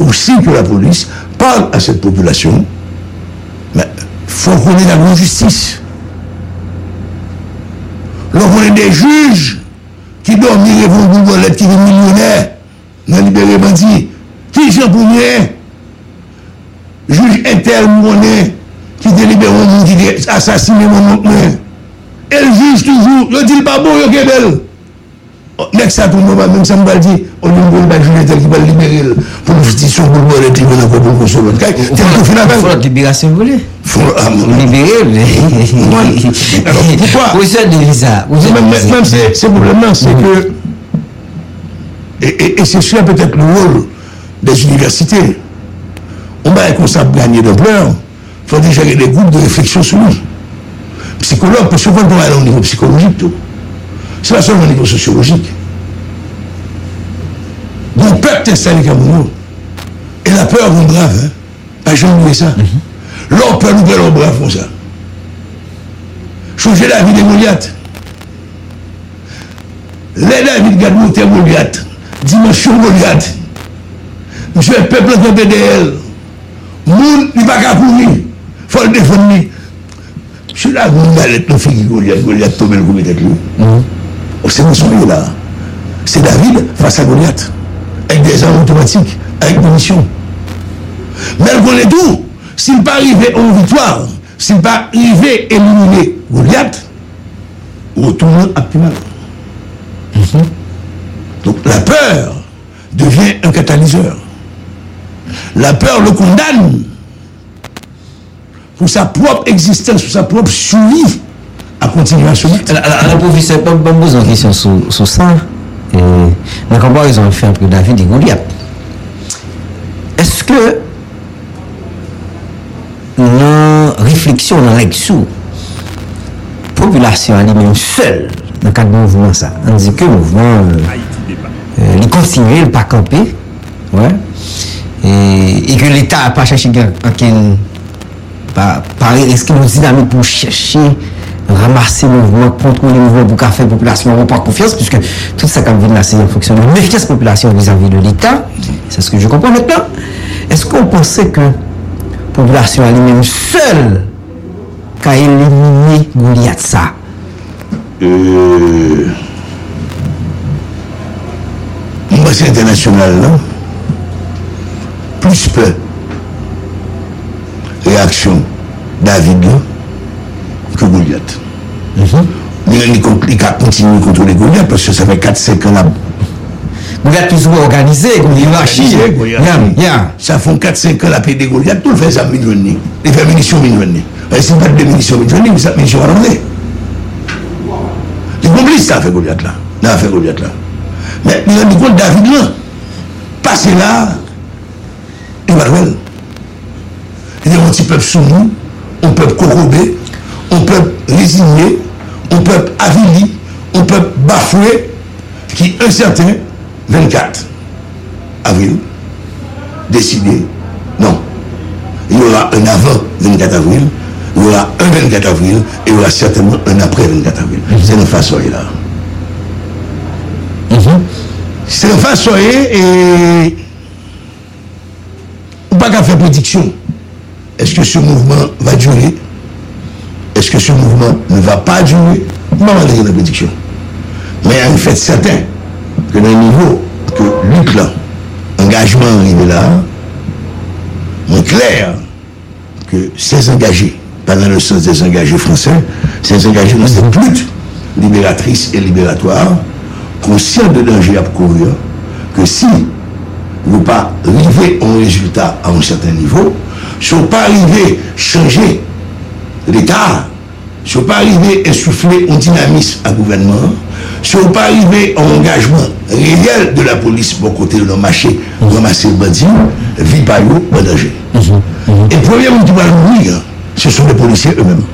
aussi que la police parle à cette population. Mais faut qu'on ait la bonne justice. Lorsqu'on est des juges qui dorment, ils vont dans l'aide, qui sont millionnaires, dans libérer bandit. Qui j'en pourrais? Juge intermonnaie qui délibère mon monde, qui assassine mon oncle. Elle juge toujours. Je dis pas bon, je suis belle. Dès que ça tourne, même ça me va dire, on ne peut pas juger tel qui va libérer pour nous dire sur le boulot et puis on a pour nous sauver. Faut libération volée. Faut libérer. Pourquoi? Même c'est problème, c'est que et c'est sûr peut-être le rôle des universités. On va qu'on sache gagner de pleurs. Faut déjà qu'il y ait des groupes de réflexion sur nous. Psychologues, parce qu'on va aller au niveau psychologique tout. C'est pas seulement au niveau sociologique. Donc, peuple te sali comme nous. Et la peur est brave. Pas jamais ça. L'on peut nous faire brave pour ça. Changer la vie de Goliath. Les David gardent monter Goliath. Dimension Goliath. Monsieur le peuple de BDL. Moun, il va pas pour lui. Faut le défendre. Monsieur là, vous allez nous faire Goliath tomber le coup de lui. C'est mon sourire là. C'est David face à Goliath. Avec des armes automatiques, avec des missions. Mais malgré tout, s'il n'est pas arrivé en victoire, s'il n'est pas arrivé à éliminer Goliath, retourne à plus mal. Donc la peur devient un catalyseur. La peur le condamne pour sa propre existence, pour sa propre survie à continuer à se battre. Alors, pour vous, c'est pas besoin de question sur ça. Mais comment ils ont fait un peu David et Goliath? Est-ce que la réflexion, la lecture, la population elle-même seule, dans le cadre du mouvement, ça, on dit que le mouvement, il continue, il pas camper, ouais, et que l'État n'a pas cherché est-ce qu'il y a une dynamique pour chercher, ramasser le mouvement, contrôler le mouvement pour faire la population n'a pas confiance, puisque tout ça comme vient là, c'est une fonction de méfiance population vis-à-vis de l'État, c'est ce que je comprends maintenant. Est-ce qu'on pensait que la population elle-même seule a éliminé Goliath ça? C'est international, non? Plus peur. Réaction David que Goliath. Il a continué contre les Goliath parce que ça fait 4-5 ans là. Goliath toujours organisé, ça fait 4-5 ans la paix des Goliath, tout le fait ça millionné. Il fait munitions millionnées. C'est pas de munitions millionnées, mais ça munitions à l'enlever. Les complices, ça a fait Goliath là. Mais il a dit que David là, passé là, Emmanuel. Il y a un petit peuple soumis, un peuple corrobé, un peuple résigné, un peuple avili, un peuple bafoué, qui un certain 24 avril décidé, non, il y aura un avant 24 avril, il y aura un 24 avril, et il y aura certainement un après 24 avril. C'est la façon là. C'est le fait soyer et on ne peut pas faire prédiction. Est-ce que ce mouvement va durer? Est-ce que ce mouvement ne va pas durer? On ne va pas faire de prédiction. Mais on fait certain que dans le niveau que lutte là, engagement arrivé là, on est clair que ces engagés, pas dans le sens des engagés français, ces engagés dans cette lutte libératrice et libératoire, conscient de danger à courir, que si nous ne pas arriver à un résultat à un certain niveau, si nous ne pas arriver à changer l'État, si nous ne pas arriver à souffler un dynamisme à gouvernement, si nous ne pas arriver à un engagement réel de la police pour côté de nos marchés, ramasser le bandit, vie par nous, pas danger. Et le premier monde qui va mourir, ce sont les policiers eux-mêmes,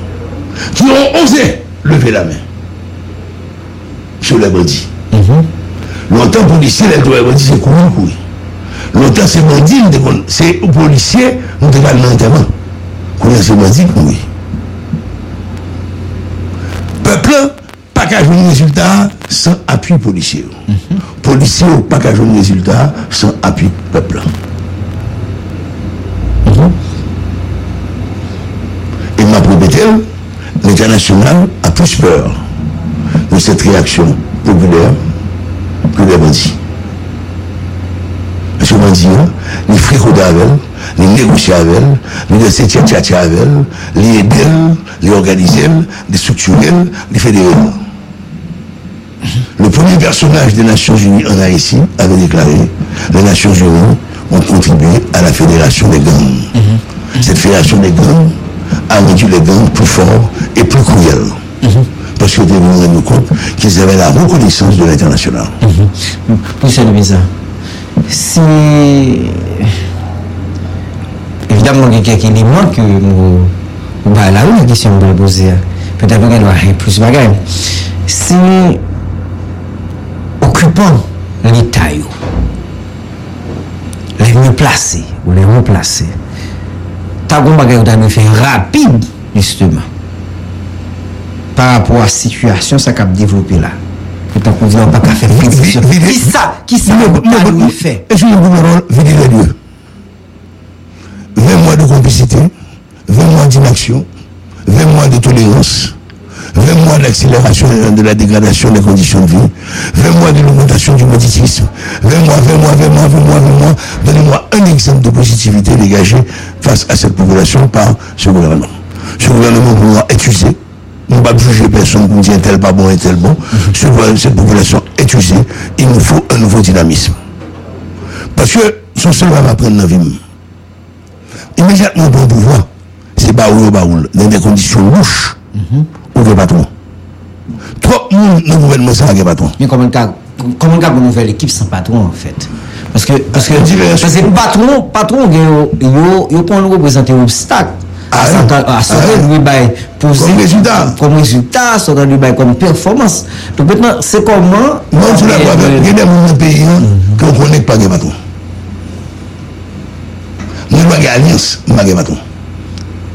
qui ont osé lever la main sur les bandits. Longtemps, policier, les doigts disent c'est courir. Longtemps, c'est bandit, c'est policier, nous devons aller lentement. Courir, c'est bandit, courir. Peuple, pas qu'à jouer un résultat sans appui policier. Policier, pas qu'à jouer un résultat sans appui peuple. Et ma propriétaire, l'international a plus peur de cette réaction populaire que les bandits. Parce que les bandits, les fricotés avec elle, les négociés avec elle, les laissés tchatchatchés avec elle, les aider, les organiser, les structurer, les fédérer. Le premier personnage des Nations Unies en Haïti avait déclaré les Nations Unies ont contribué à la fédération des gangs. Cette fédération des gangs a rendu les gangs plus forts et plus cruels. Parce que nous nous rendons compte qu'ils avaient la reconnaissance de l'international. Monsieur le Bézard, si évidemment il y a quelques éléments que nous avons là où la question de la poser, peut-être qu'il y a plus de bagages. Si occupant l'État, remplacer, ou les remplacer. Ta gon bagay ou ta fait rapide justement. Par rapport à situation ça cap développer là. Tant qu'on vient pas qu'à faire prédiction. Qui ça qui ça nous fait. Et je me rôle Village de Dieu. 20 mois de complicité, 20 mois d'inaction, 20 mois de tolérance, 20 mois d'accélération de la dégradation des conditions de vie, 20 mois de l'augmentation du moditisme, 20 mois. Donnez-moi un exemple de positivité dégagée face à cette population par ce gouvernement. Ce gouvernement pourra être usé. On ne va pas juger personne pour dire tel pas bon et tel bon. Cette population est usée. Il nous faut un nouveau dynamisme. Parce que son seul va prendre la vie. Immédiatement, bon pouvoir, c'est baoul ou baoul, dans des conditions louches, ou le patron. Trop de monde dans le gouvernement, ça n'a pas patron. Mais comment on a une nouvelle équipe sans patron, en fait? Parce que le patron, il peut nous représenter un obstacle. À ce qu'on lui baille comme résultat, ce qu'on lui baille comme performance. Donc maintenant, c'est comment. Non, tu l'as pas vu. Il y a des gens dans le pays qui ne connaissent pas les patrons. Nous ne sommes pas alliance, nous ne sommes pas les patrons.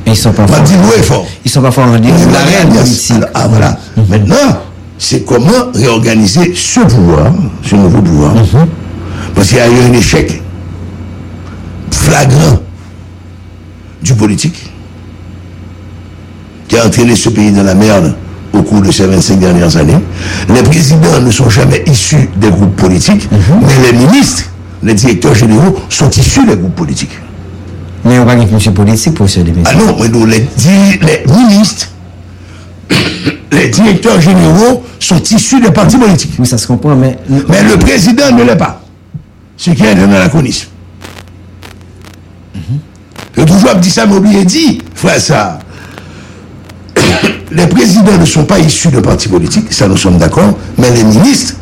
Ils sont pas forts. Ils sont pas forts en dire la réelle. Ah voilà. Maintenant, c'est comment réorganiser ce pouvoir, ce nouveau pouvoir. Parce qu'il y a eu un échec flagrant du politique qui a entraîné ce pays dans la merde au cours de ces 25 dernières années. Les présidents ne sont jamais issus des groupes politiques, mais les ministres, les directeurs généraux sont issus des groupes politiques. Mais on va dire que monsieur politique pour ce débat. Ah non, mais nous, les ministres, les directeurs généraux sont issus des partis politiques. Oui, ça se comprend, mais... Mais le président ne l'est pas. Ce qui est un anachronisme. Je toujours dit ça, mais oublié dit, frère ça. Les présidents ne sont pas issus de partis politiques, ça nous sommes d'accord, mais les ministres,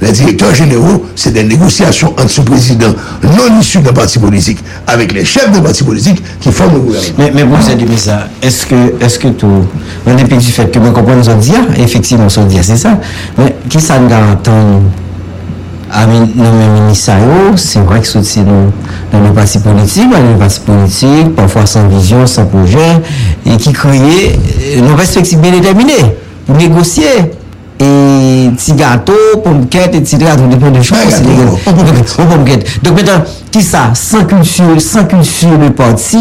les directeurs généraux, c'est des négociations entre ce président non issu de partis politiques avec les chefs de partis politiques qui forment le gouvernement. Mais vous avez dit ça, est-ce que tout, on est du fait que nous comprenons ce dire, effectivement ce dire, c'est ça, mais qui ça nous garantit nos ministres, c'est vrai que c'est dans les partis politiques, parfois sans vision, sans projet, et qui créent nos perspectives bien déterminées pour négocier. Et petit gâteau, pommes quêtes, etc. Donc, dépend des choses. Donc, maintenant, qui ça? Sans culture de parti,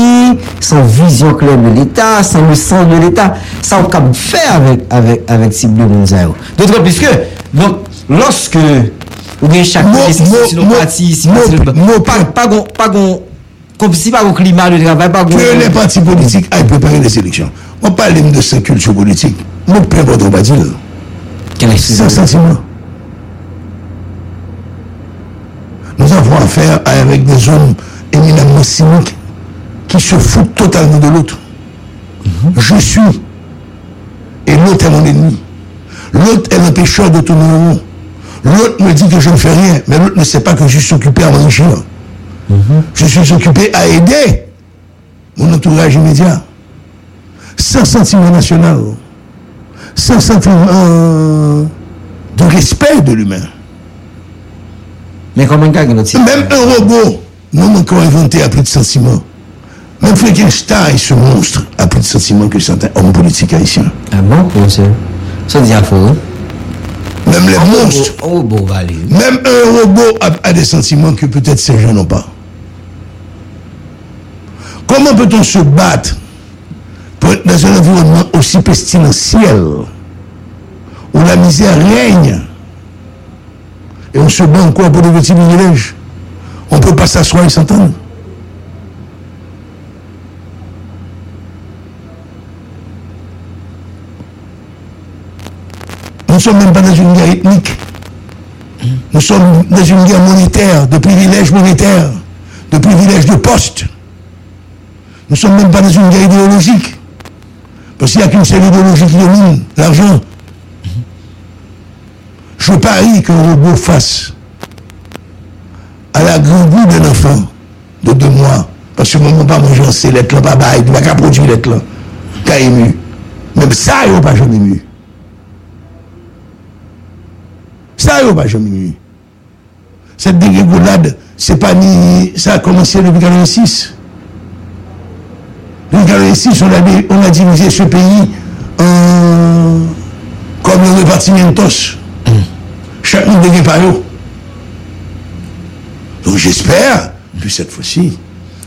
sans vision claire de l'État, sans le sens de l'État. Ça, on peut faire avec type de monde. D'autres, puisque, donc, lorsque, ou bien chaque parti, si pas au climat de travail, pas que les partis politiques aient préparé les élections. On parle de sans culture politique. Nous, peu importe, on va dire. Sans sentiment. Nous avons affaire avec des hommes éminemment cyniques qui se foutent totalement de l'autre. Je suis et l'autre est mon ennemi. L'autre est l'empêcheur de tout le monde. L'autre me dit que je ne fais rien, mais l'autre ne sait pas que je suis occupé à manger. Je suis occupé à aider mon entourage immédiat. Sans sentiment national. Sans sentiment de respect de l'humain. Mais comment même un robot, nous encore inventé à plus de sentiments. Même Frankenstein, ce monstre, a plus de sentiments que certains hommes politiques haïtiens. Ah bon, monsieur? Ça dit à faux. Même les monstres. Même un robot a des sentiments que peut-être ces gens n'ont pas. Comment peut-on se battre dans un environnement aussi pestilentiel où la misère règne et on se bat encore pour des petits privilèges? On ne peut pas s'asseoir et s'entendre. Nous ne sommes même pas dans une guerre ethnique. Nous sommes dans une guerre monétaire, de privilèges monétaires, de privilèges de poste. Nous ne sommes même pas dans une guerre idéologique. Parce qu'il n'y a qu'une seule idéologie qui domine, l'argent. Je parie qu'un robot fasse à la grandeur d'un enfant de 2 mois, parce que le moment pas manger, c'est l'être là, pas bail, il va qu'à produire l'être là, qu'à ému. Même ça, il n'y a pas jamais ému. Cette dégringolade, c'est pas ni ça a commencé depuis 1946. Depuis 1946, on a divisé ce pays en comme le repartimentos. Chaque monde de Guéparo. Donc j'espère que cette fois-ci,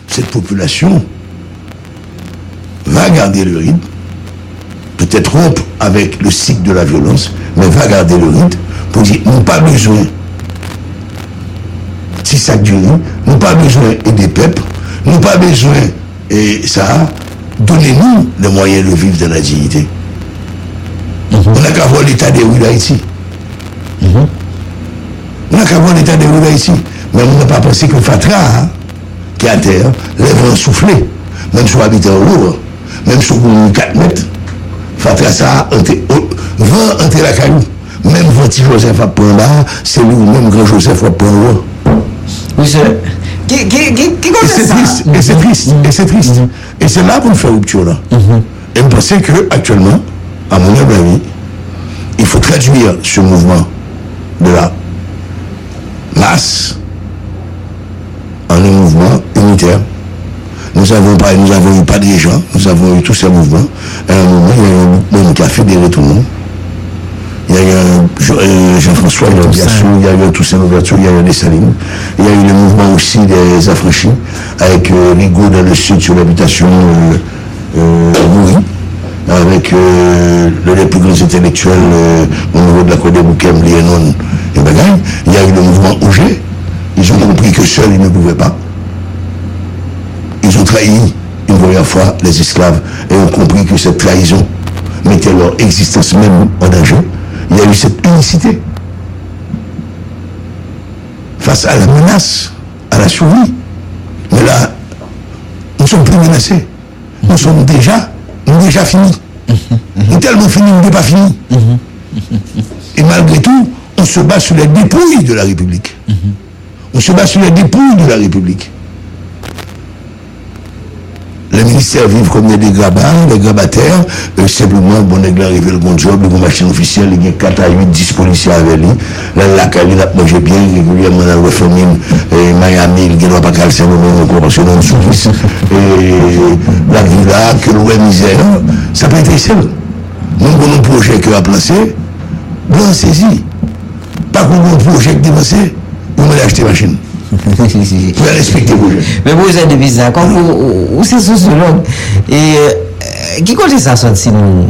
cette population va garder le rythme, peut-être rompre avec le cycle de la violence, mais va garder le rythme pour dire nous n'avons pas besoin. Si ça dure, nous n'avons pas besoin des peuples, nous n'avons pas besoin et ça, donnez-nous les moyens de vivre dans la dignité. On n'a qu'à voir l'état des rues d'Haïti. On n'a qu'à voir l'état des rues d'Haïti. Mais on n'a pas pensé que Fatra, hein, qui est à terre, les vents soufflés, même si on habite en haut, même si on est 4 mètres, Fatra, ça a vent entre la caillou. Même Venti Joseph a pris là, c'est lui, même Grand Joseph a pris là. Oui, c'est. Qui connaît ça? Et c'est triste, et c'est triste. Et c'est là qu'on fait rupture, là. Et je pensais qu'actuellement, à mon avis, il faut traduire ce mouvement de la masse en un mouvement unitaire. Nous avons eu pas des gens, nous avons eu tous ces mouvements. À un moment, il y a eu un mouvement qui a fédéré tout le monde. Il y a eu Jean-François, il y a eu Biassou, il y a eu Toussaint Louverture, il y a eu La Saline. Il y a eu le mouvement aussi des affranchis, avec Rigaud dans le sud sur l'habitation Moury, avec l'un des plus grands intellectuels au niveau de la Cour des Bouquem, Léonon et Bagaille. Il y a eu le mouvement Auger. Ils ont compris que seuls ils ne pouvaient pas. Ils ont trahi une première fois les esclaves et ont compris que cette trahison mettait leur existence même en danger. Il y a eu cette unicité face à la menace, à la survie. Mais là, nous ne sommes plus menacés. Nous sommes déjà finis. Nous tellement finis, nous n'est pas finis. Et malgré tout, on se bat sur les dépouilles de la République. On se bat sur les dépouilles de la République. Les ministères vivent comme des grabats, des grabataires. Simplement, bon, ils arrivent le bon job, le bon machin officiel, il y a 4 à 8, 10 policiers avec lui. Là, la carrière, il a mangé bien, régulièrement, dans le famille, Miami, il ne doit pas calcer le monde, on commence dans le sous-vis. Et la vie là, que l'eau est misère, ça peut être seul. Nous, on a un projet qui a placé, on saisit. Par contre, on a un projet qui a placé, on va acheter machine. Vous respectez vous. Mais vous êtes depuis ça, comme vous êtes sociologue. Et qui connaît ça, si nous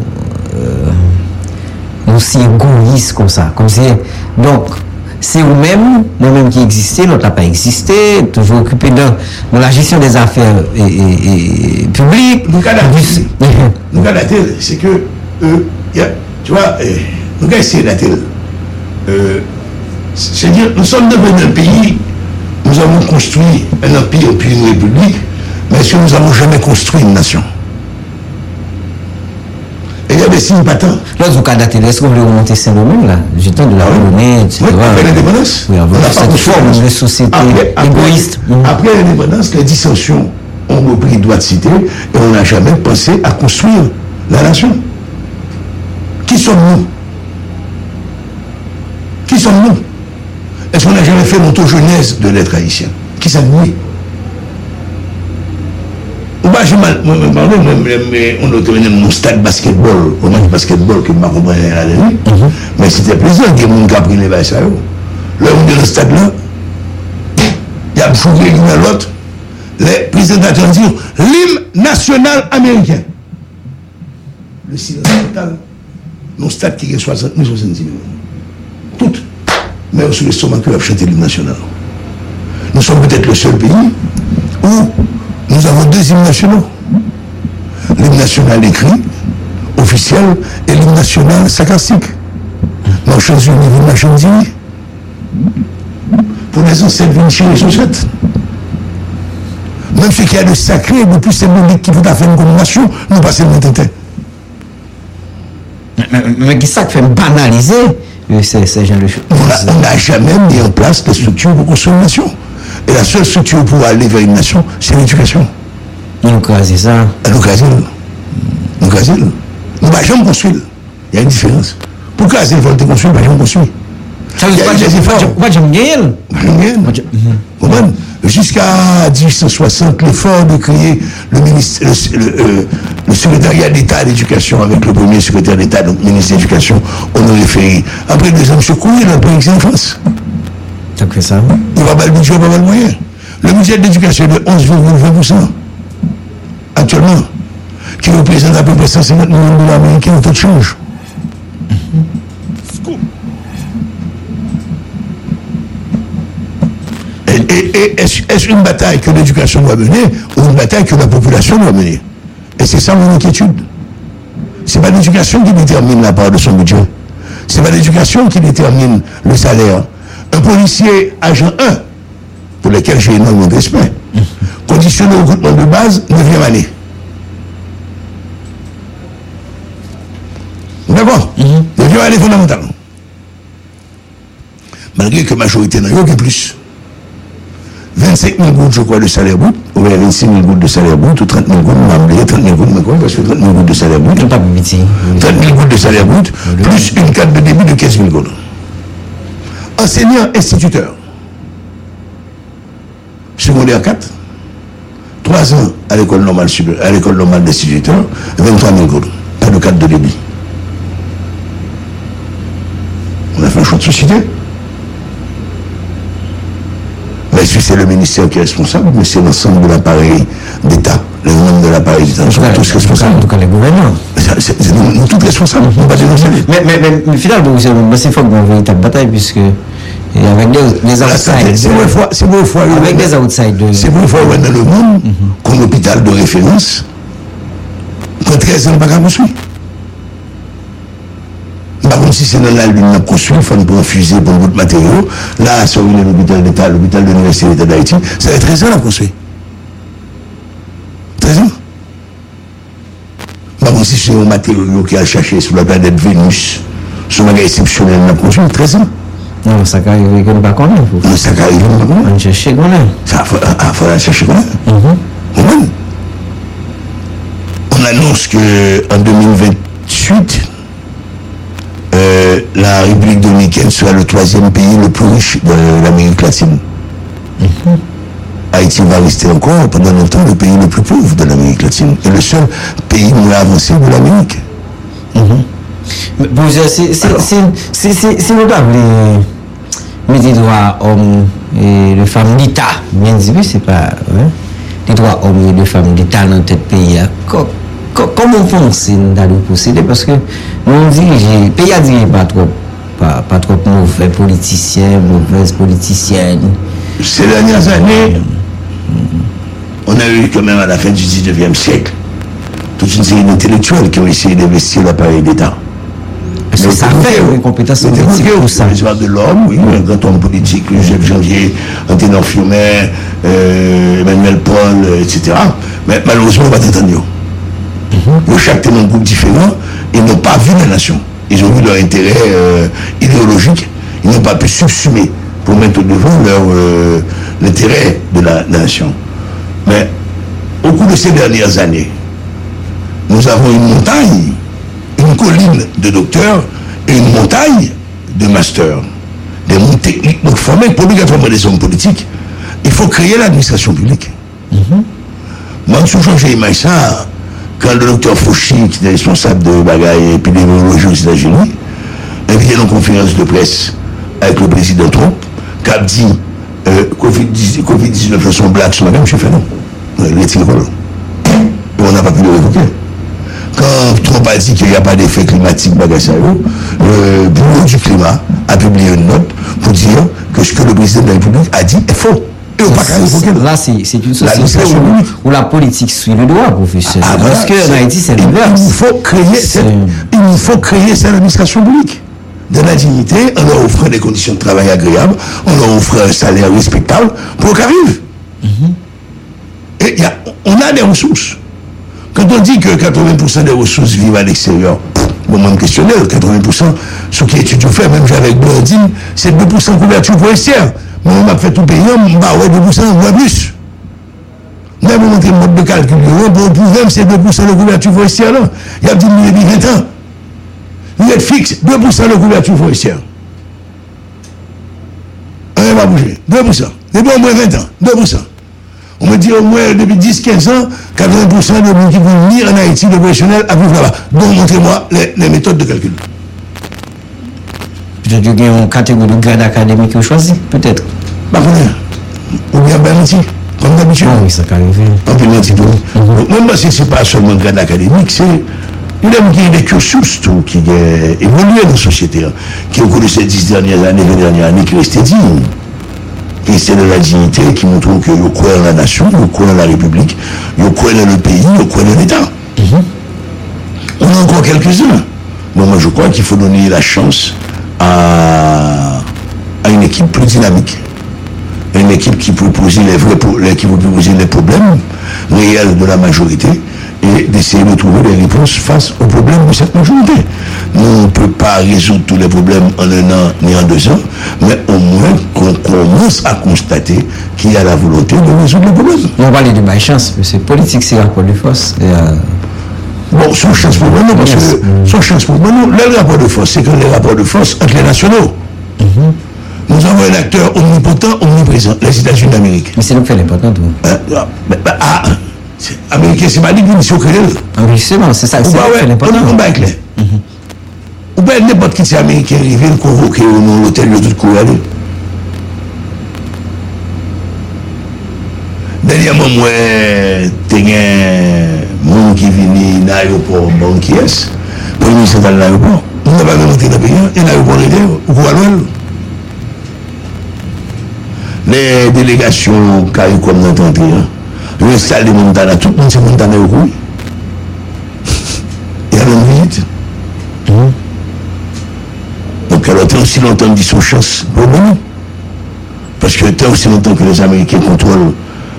sommes égoïstes comme ça. Comme c'est, donc, c'est vous-même, nous-mêmes qui existez, l'autre n'a pas existé, toujours occupé dans la gestion des affaires et publiques. Nous avons la telle, c'est que, tu vois, nous avons essayé la telle. C'est-à-dire, nous sommes devenus un pays. Nous avons construit un empire et puis une république, mais est-ce que nous n'avons jamais construit une nation? Et il y a des signes patents. Lorsque vous cadrez, est-ce que vous voulez remonter Saint-Domingue là? J'étais de la monnaie, etc. Oui, après l'indépendance. Oui, on a pas cette forme de société égoïste. Après l'indépendance, les dissensions ont repris droit de cité et on n'a jamais pensé à construire la nation. Qui sommes-nous? Qui sommes-nous? Est-ce qu'on n'a jamais fait l'autogenèse de l'être haïtien? Qui s'admire? Ou bien, je me on autorisait mon stade basketball, au match basketball que je m'accompagnais à la dernière. Mais c'était plaisir que mon gars pris les bails. Là, on est dans le stade là, il y a joué l'une à l'autre. Les présentateurs disent l'hymne national américain. Le silence total, mon stade qui est 60 000, 70 000. Tout. Mais sur le sommet que va chanter l'hymne national. Nous sommes peut-être le seul pays où nous avons 2 hymnes nationaux. L'hymne national écrit, officiel, et l'hymne national sarcastique. Marchons unis, vous marchons unis. Pour les anciens Vinci et Sosette. Même ce qu'il y a de sacré, de plus symbolique qui vous a fait une condamnation, nous passons le temps. Mais qui ça qui fait banaliser? C'est genre de choses. On n'a jamais mis en place des structures pour construire une nation. Et la seule structure pour aller vers une nation, c'est l'éducation. Nous crasons ça. Nous crasons. Nous ne jamais construire. Il y a une différence. Pour craser, il faut construire, mais jamais construire. Ça veut dire que je ne vais pas jamais gagner. Vous comprenez? Jusqu'à 1860, l'effort de créer le secrétariat d'État à l'éducation avec le premier secrétaire d'État, donc ministre de l'Éducation, Honoré Ferry. Après, les hommes se courent, ils ont pris l'ex-enfance. T'as fait ça, oui. Il va pas le budget, il va pas le moyen. Le budget de l'éducation est de 11,20% actuellement, qui représente à peu près 150 millions de dollars américains en taux de change. Et est-ce une bataille que l'éducation doit mener ou une bataille que la population doit mener? Et c'est ça mon inquiétude. Ce n'est pas l'éducation qui détermine la part de son budget. Ce n'est pas l'éducation qui détermine le salaire. Un policier agent 1, pour lequel j'ai énormément de respect, conditionné au recrutement de base, 9e année. D'accord? 9e année fondamentale. Malgré que majorité n'a eu que plus. 25 000 gouttes, je crois, de salaire brut, ou bien 26 000 gouttes de salaire brut, ou 30 000 gouttes, mais 30 000 gouttes, mais parce que 30 000 gouttes de salaire brut, 30 000 gouttes de salaire brut, plus une carte de début de 15 000 gouttes. Enseignant, instituteur, secondaire 4, 3 ans à l'école normale, à l'école normale d'instituteur, 23 000 gouttes, pas de carte de débit. On a fait un choix de société. Est-ce que c'est le ministère qui est responsable, mais c'est l'ensemble de l'appareil d'État, les membres de l'appareil d'État, sont tous responsables. En tout cas, les gouvernants. Nous tous responsables. Mais finalement, c'est fort une véritable bataille, puisque avec des outsiders. C'est pour une fois où dans le monde qu'on hôpital de référence, qu'on 13 ans, pas qu'à construire. Par contre, si c'est dans la lune, on a construit, il faut nous prendre fusée pour d'autres matériaux. Là, sur l'hôpital d'État, l'hôpital de l'Université d'État d'Haïti, ça fait 13 ans à construire. 13 ans. Par contre, si c'est un matériau qui a cherché sur la planète Vénus, sur un gars exceptionnel, on a construit 13 ans. Non, ça arrive qu'on ne peut pas connaître. Non, ça arrive qu'on ne peut pas connaître. On cherche qu'on a. Il faudra chercher qu'on a. On annonce qu'en 2028, la République dominicaine sera le 3e pays le plus riche de l'Amérique latine. Haïti va rester encore pendant longtemps le pays le plus pauvre de l'Amérique latine et le seul pays moins avancé de l'Amérique. Bon, si nous parlons des droits hommes et de femmes d'État, bien dit, oui, c'est pas des droits hommes et de femmes d'État dans notre pays à Coq. Comment on pense d'aller procéder? Parce que nous dirigeons, le pays a dirigé pas trop mauvais politiciens, mauvaises politiciennes. Ces dernières années, on a eu quand même à la fin du 19e siècle toute une série d'intellectuels qui ont essayé d'investir l'appareil d'État. Parce que ça fait une compétence politique pour ça. L'histoire de l'homme, oui, un grand homme politique, Joseph Janvier, Anténor Fiumet, Emmanuel Paul, etc. Mais malheureusement, on va t'entendre. Ils ont chacun dans un groupe différent, ils n'ont pas vu la nation. Ils ont vu leur intérêt idéologique, ils n'ont pas pu subsumer pour mettre au devant l'intérêt de la nation. Mais au cours de ces dernières années, nous avons une montagne, une colline de docteurs et une montagne de masters, des mondes techniques. Donc, formés pour obligatoirement des hommes politiques, il faut créer l'administration publique. Moi, je suis changé l'image ça. Quand le docteur Fauchy, qui était responsable de bagaille épidémiologie aux États-Unis, invité dans une conférence de presse avec le président Trump, qui a dit Covid-19 sont blagues sur la même, je fais non. Il est irrévocable. Et on n'a pas pu le révoquer. Quand Trump a dit qu'il n'y a pas d'effet climatique, bagaille sérieux, le bureau du climat a publié une note pour dire que ce que le président de la République a dit est faux. Là, c'est une société où la politique suit le droit, professeur. Parce qu'en Haïti, c'est l'inverse. Il nous faut créer cette administration publique. De la dignité, on leur offre des conditions de travail agréables, on leur offre un salaire respectable pour qu'ils arrivent. Et on a des ressources. Quand on dit que 80% des ressources vivent à l'extérieur, bon, même questionnel, 80%, ceux qui étudient au fait, même j'avais Blandine, c'est 2% couverture forestière. Moi, on m'a fait tout payer, on m'a fait 2%, on voit plus. Moi, on m'a montré le mode de calcul. Pour le problème, c'est 2% de couverture forestière. Là. Il y a 10 000 et 20 ans. Vous êtes fixe, 2% de couverture forestière. On va bouger, 2%. Depuis au moins 20 ans, 2%. On me dit au moins depuis 10-15 ans, 80% de gens qui vont venir en Haïti, de professionnels, à vivre là-bas. Donc montrez-moi les méthodes de calcul. Peut-être qu'il y a une catégorie de grade académique que vous choisissez, peut-être. Bah, ou bien menti, comme d'habitude. Ah oui, ça peut arriver. On peut mentir pour nous. Donc, même si ce n'est pas seulement grade académique, c'est une homme qui a des cursus tout, qui a évolué dans la société, hein, qui au cours de ces 10 dernières années, qui restait digne. Et c'est de la dignité qui montre que vous croyez en la nation, vous croyez en la République, vous croyez en le pays, vous croyez en l'État. On a encore quelques-uns. Bon, moi, je crois qu'il faut donner la chance à une équipe plus dynamique. Une équipe qui peut poser les problèmes réels de la majorité et d'essayer de trouver des réponses face aux problèmes de cette majorité. Nous, on ne peut pas résoudre tous les problèmes en un an ni en 2 ans, mais au moins qu'on commence à constater qu'il y a la volonté de résoudre les problèmes. On va aller de malchance, mais c'est politique, c'est rapport de force. Bon, sans chance pour moi, non, parce que sans chance pour moi, non. Le rapport de force, c'est que les rapports de force entre les nationaux. Nous avons un acteur omnipotent, omniprésent, les États-Unis d'Amérique. Mais c'est donc fait l'important, tout. Américain, c'est pas dit que vous ne soyez créé. Oui, c'est bon, c'est ça. C'est l'important. On va éclairer. Ou bien n'importe qui, c'est Américain, il vient convoquer au nom de l'hôtel de toute cour. Dernièrement, moi, j'ai un monde qui vient à l'aéroport, bon qui est, pour nous, c'est dans l'aéroport. Nous n'avons pas monté dans le pays, il y a un aéroport de l'État, ou les délégations CARICOM d'entendre, l'installe de Montana, tout le monde c'est Montana au coup. Il y a une visite. Donc alors t'es aussi longtemps dit son chance, bon. Parce que t'es aussi longtemps que les Américains contrôlent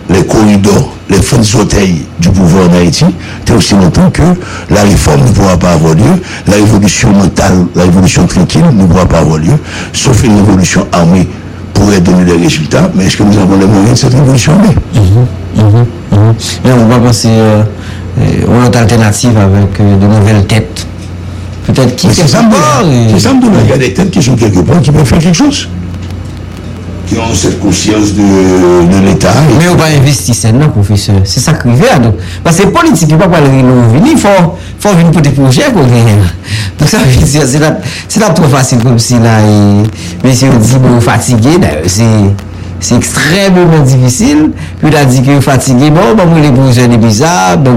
les corridors, les fonds de orteils du pouvoir en Haïti, t'es aussi longtemps que la réforme ne pourra pas avoir lieu, la révolution mentale, la révolution tranquille ne pourra pas avoir lieu, sauf une révolution armée. Pourrait donner des résultats, mais est-ce que nous avons les moyens de cette révolution? Mais on va penser aux autres alternatives avec de nouvelles têtes. Peut-être qui. C'est simple. C'est simple. Il y a des têtes qui sont quelque part qui peuvent faire quelque chose. Qui ont cette conscience de l'État. Mais on va investir sainement, professeur. C'est ça qui arrive. Donc, parce que politique, il ne faut pas parler de revenus. Il faut venir pour des projets qu'on gagne. Donc ça veut dire c'est là trop facile comme si là. Monsieur dit que vous fatigué. C'est extrêmement difficile. Puis il a dit que vous fatigué. Bon, bon, les projets sont bizarres. Bon,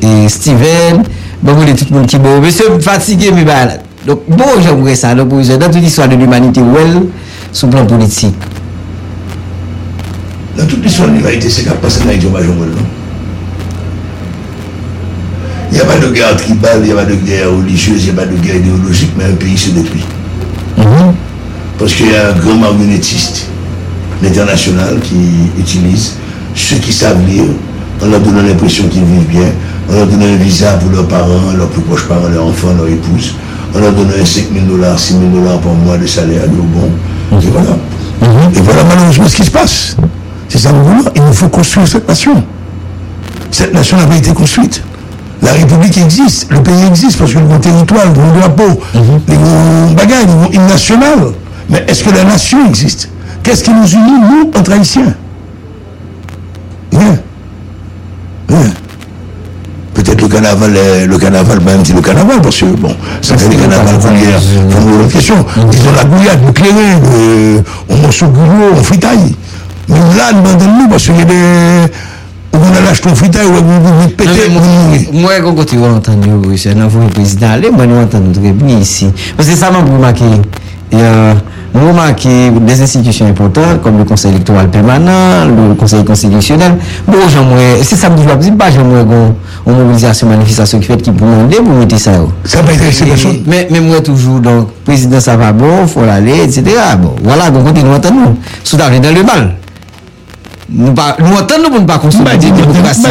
les Steven. Bon, les tout le monde qui bon. Monsieur fatigué, mais malade. Donc bon, j'aimerais ça. Donc dans toute l'histoire de l'humanité, well. Sous plan politique. Dans toute l'histoire de l'humanité, c'est qu'à passer dans les hommages au monde. Il n'y a pas de guerre tribale, il n'y a pas de guerre religieuse, il n'y a pas de guerre idéologique, mais un pays se détruit. Parce qu'il y a un grand marionnettiste, l'international, qui utilise ceux qui savent lire, en leur donnant l'impression qu'ils vivent bien, en leur donnant un visa pour leurs parents, leurs plus proches parents, leurs enfants, leurs épouses, en leur donnant $5,000, $6,000 par mois de salaire de bon. Et voilà. Et voilà malheureusement ce qui se passe. C'est ça le vouloir. Il nous faut construire cette nation. Cette nation n'a pas été construite. La République existe, le pays existe, parce que le territoire, le drapeau, les gros bagages, les gros nationales. Mais est-ce que la nation existe? Qu'est-ce qui nous unit, nous, entre Haïtiens? Rien. Peut-être le carnaval, même si le carnaval, parce que bon, ça fait des carnavals qu'on y a, pour une autre question. Ils ont la gouillade, le clairin, on mange au goulot, on fritaille. Mais là, demandez-nous, parce qu'il y a des. On a lâché ton fritaille, on va péter, on mourir. Moi, quand tu vas entendre, c'est un enfant président, allez, moi, nous entendons très bien ici. Parce que ça m'a remarqué. Nous remarquons des institutions importantes comme le Conseil électoral permanent, le Conseil constitutionnel. Bon, j'aimerais, c'est ça que je ne dis pas, j'aimerais une mobilisation, manifestation qui fait qui pour demander pour mettre ça. Ça peut être une mais moi toujours, donc, président, ça va bon, il faut aller, etc. Bon, voilà, donc on dit, nous entendons. Soudain, on est dans le mal. Nous entendons pour ne pas construire des démocraties.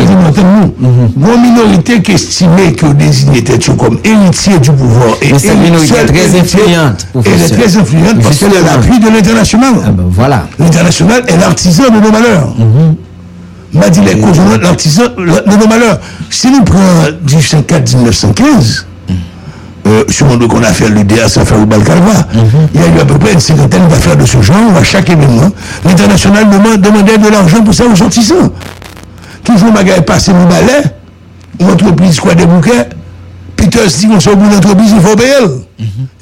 Nos minorités qui estimaient que désignaient tête comme héritier du pouvoir et cette minorité est très influente. Elle est très influente parce qu'elle a l'appui de l'international. Voilà. L'international est l'artisan de nos malheurs. M'a dit les causes de l'artisan de nos malheurs. Si nous prenons 1804-1915, sur le qu'on a fait l'UDA, ça fait au Balcalva. Il y a eu à peu près une cinquantaine d'affaires de ce genre. À chaque événement, l'international demandait de l'argent pour ça aux sortissants. Toujours magasin passé mon balai, une entreprise quoi des bouquets. Peter dit qu'on soit au bout d'entreprise, il faut payer.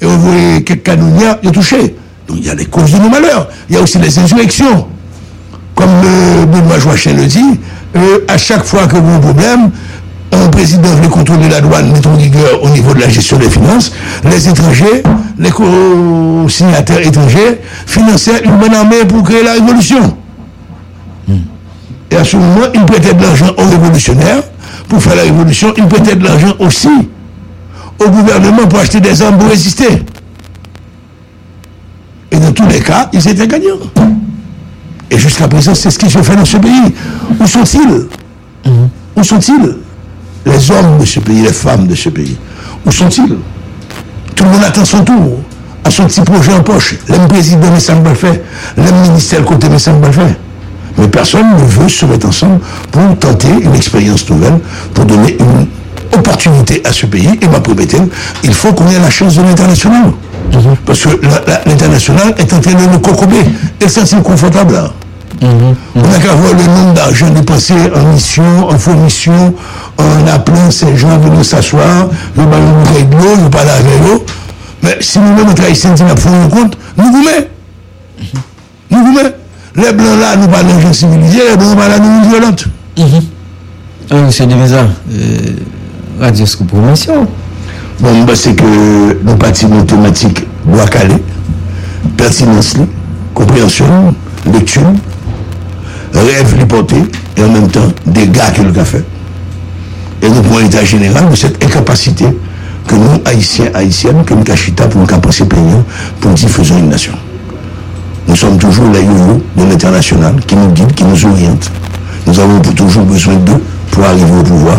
Et on voyait quelques canouillards, ils ont touché. Donc il y a les causes de nos malheurs. Il y a aussi les insurrections. Comme Benoît Joachim le dit, à chaque fois que vous avez un problème, un président veut contrôler la douane, met en rigueur au niveau de la gestion des finances, les étrangers, les co-signataires étrangers, finançaient une bonne armée pour créer la révolution. Et à ce moment, ils prêtaient de l'argent aux révolutionnaires pour faire la révolution, ils prêtaient de l'argent aussi au gouvernement pour acheter des armes pour résister. Et dans tous les cas, ils étaient gagnants. Et jusqu'à présent, c'est ce qu'ils ont fait dans ce pays. Où sont-ils ? Où sont-ils ? Les hommes de ce pays, les femmes de ce pays. Où sont-ils ? Tout le monde attend son tour, à son petit projet en poche. L'homme président, mais ça ne va faire. L'homme ministère, côté, mais ça ne va faire. Mais personne ne veut se mettre ensemble pour tenter une expérience nouvelle, pour donner une opportunité à ce pays. Et ma propriété, il faut qu'on ait la chance de l'international. Parce que l'international est en train de nous cocober. Et ça, c'est confortable là. On n'a qu'à voir le nombre d'argent dépensé en mission, en fourmission, en appelant ces gens venus s'asseoir, nous parlons de bouteille de l'eau, nous parlons de l'eau. Mais si nous-mêmes, notre haïtien, nous prenons compte, nous vous mettons. Nous vous mettons. Les blancs là, nous parlons de gens civilisés, les blancs là, nous violentes. Ah, monsieur Devesa, Radio Scoop Promotion. Bon, c'est que nous partimos de thématiques Bwa Kale, pertinence, compréhension, lecture, rêve lui porté et en même temps des gars qui le fait. Et nous prenons l'état général de cette incapacité que nous, haïtiens, haïtiennes, que nous cachita pour nous capacités payants, pour dire faisons une nation. Nous sommes toujours les yoyos de l'international qui nous guide, qui nous oriente. Nous avons toujours besoin d'eux pour arriver au pouvoir.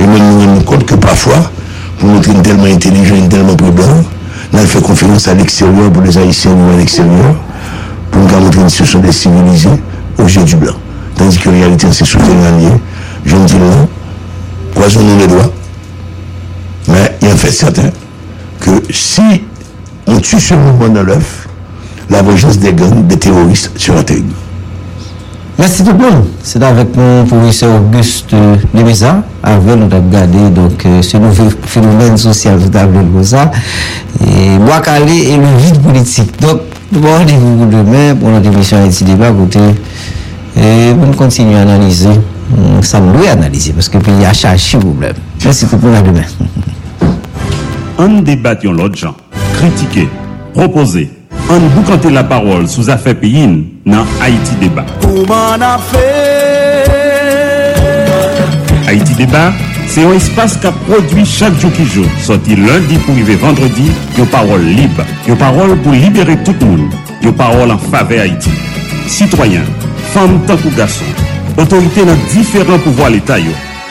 Et même nous rendons compte que parfois, pour montrer une tellement intelligente, une tellement prudente, nous avons fait confiance à l'extérieur pour les haïtiens ou à l'extérieur, pour nous montrer une situation des civilisés aux yeux du blanc. Tandis que en réalité, c'est souterrain. Je me dis non, croisons-nous les doigts. Mais il est en fait certain que si on tue ce mouvement dans l'œuf, la vengeance des gangs, des terroristes sera terrible. Merci tout le monde. C'est avec nous, professeur Auguste Demesa. Avant, nous avons regardé donc, ce nouveau phénomène social de Goza. Et Bwa Kale et le vide politique. Donc, nous allons rendez-vous demain pour notre émission Haïti Débat. Et nous continuons à analyser. Ça nous doit analyser parce que le pays a cherché le problème. Merci tout le monde. À demain. En débattant l'autre gens, critiquer, proposer. On vous cantez la parole sous affaires paysannes dans Haïti Débat. Haïti Débat, c'est un espace qui produit chaque jour qui jour. Sorti lundi pour arriver vendredi, une parole libre, une parole pour libérer tout le monde, une parole en faveur Haïti. Citoyens, femmes tant que garçons, autorités dans différents pouvoirs l'État,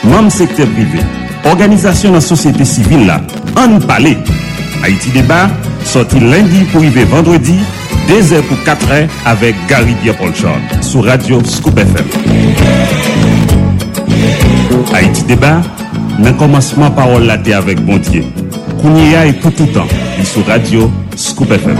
même secteur privé, organisations dans la société civile là, on parle. Haïti Débat, sorti lundi pour arriver vendredi, 2h pour 4h avec Gary Dierpolchan sur Radio Scoop FM. Haïti Débat, dans le commencement parole la terre avec bon Dieu. Kounia et pour tout temps, il sur Radio Scoop FM.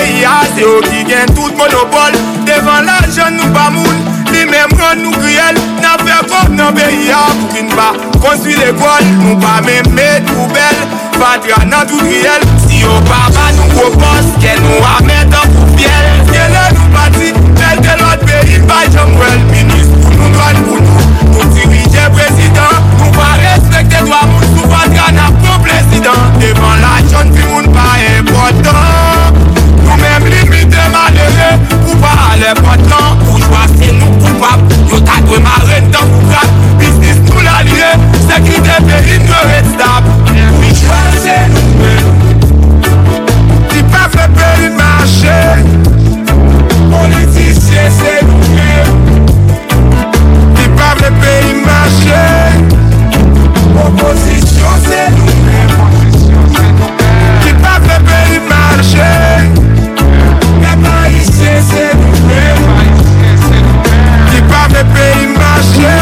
pays, c'est eux qui gagnent tout monopole. Devant l'argent, nous pas moun, les mêmes grands nous criel. N'a fait comme dans pays, pour qu'ils ne pas construire l'école. Nous pas même mettre poubelle, patria dans tout criel. Si on pas va nous propose, qu'elle nous a mettre en poupielle. Qu'elle est nous parti, tel de l'autre pays, pas Jamwell, ministre pour nous droits pour nous. Nous dirigeons président, nous pas respecter droit, nous patria n'a pas président. Devant l'argent, tout le monde pas important. Nous-mêmes limite malheureux, pour pas aller pourtant. Bourgeois, c'est nous coupables, nous t'as de marraine dans le cap. Business nous l'allier, sécurité pays nous reste stable. Oui, c'est nous-mêmes qui peuvent le pays marcher. Politiciens, c'est nous-mêmes qui peuvent le pays marcher. Opposition, c'est nous-mêmes qui peuvent le pays marcher. C'est nous-mêmes qui parle de pays marché.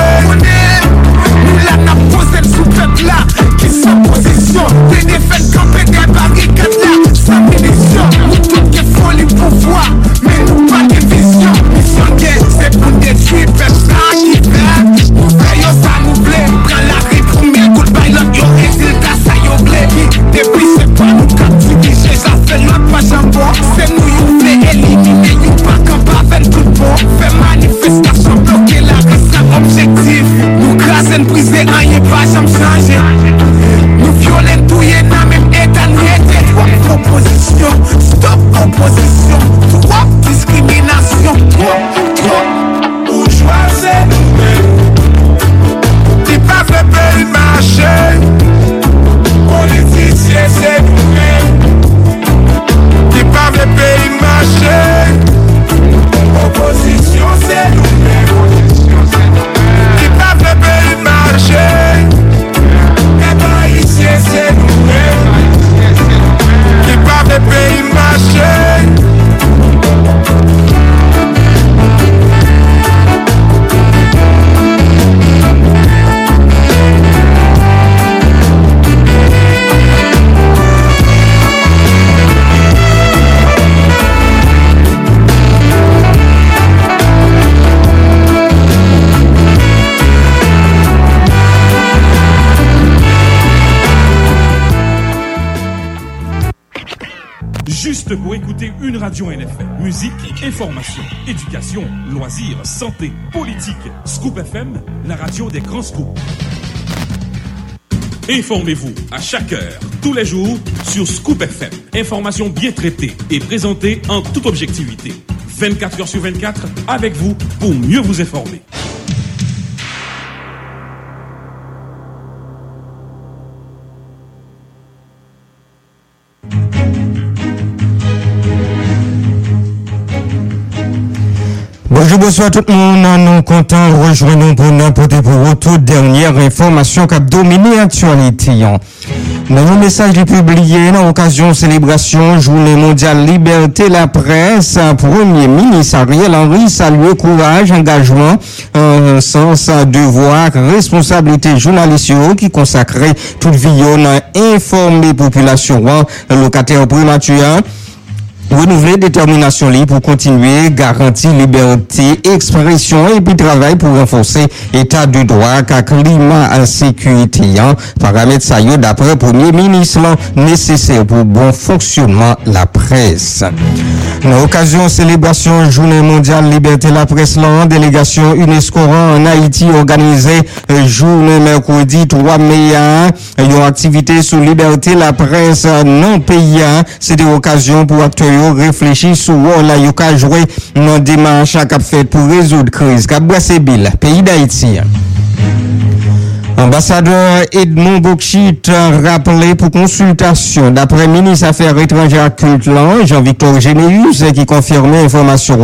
Nous la n'a posé sous tête là, qui sans position. Des défaites campées, des barricades là, sans munition. Nous toutes qui font les pouvoirs, mais nous pas de vision. Mission guerre, c'est pour détruire, peuple ça qui plaît. Nous veillons, ça nous plaît. Prends la rue, premier coup de bail, l'autre, y'a résultat, ça y'a blé. Depuis, c'est pas nous qui avons dirigé, ça fait notre page en bord. C'est nous, y'a blé, éliminé. Fait manifestation bloquée, la reste à objectif. Nous crasons, brisons, rien pas jamais changé. Nous violons, tout y est dans le même état. Trois propositions, stop opposition. Trois discrimination, trop. Bourgeois, c'est nous-mêmes qui peuvent le pays marcher. Politiciens, c'est nous-mêmes qui peuvent le pays marcher. Opposition, c'est nous-mêmes qui peuvent le pays marcher. Les Haïtiens, c'est nous-mêmes qui peuvent le pays marcher. Pour écouter une radio NFM. Musique, information, éducation, loisirs, santé, politique. Scoop FM, la radio des grands scoops. Informez-vous à chaque heure, tous les jours, sur Scoop FM. Information bien traitée et présentée en toute objectivité. 24 heures sur 24, avec vous pour mieux vous informer. Bonjour, bonsoir tout le monde. Nous comptons rejoindre pour nous apporter pour vous toute dernière information qui a dominé l'actualité. Dans le message publié dans l'occasion de célébration Journée mondiale Liberté la presse, Premier ministre Ariel Henry salue courage, engagement, sens, devoir, responsabilité journalistique qui consacrait toute vie à informer population locataire primature. Renouveler détermination libre pour continuer, garantir liberté, expression et puis travail pour renforcer état de droit, climat à sécurité. Paramètre ça y est, d'après Premier ministre, nécessaire pour bon fonctionnement la presse. Dans l'occasion célébration Journée mondiale Liberté la presse, la délégation UNESCO en Haïti organisée journée mercredi 3 mai à une activité sur liberté la presse non payée. C'était l'occasion pour acteurs réfléchir sur la yoka jouer dans démarche à cap fait pour résoudre crise cap brasser bill pays d'Haïti. Ambassadeur Edmond Bokchit rappelé pour consultation d'après ministre Affaires étrangères Cultlan Jean-Victor Généuse qui confirmait information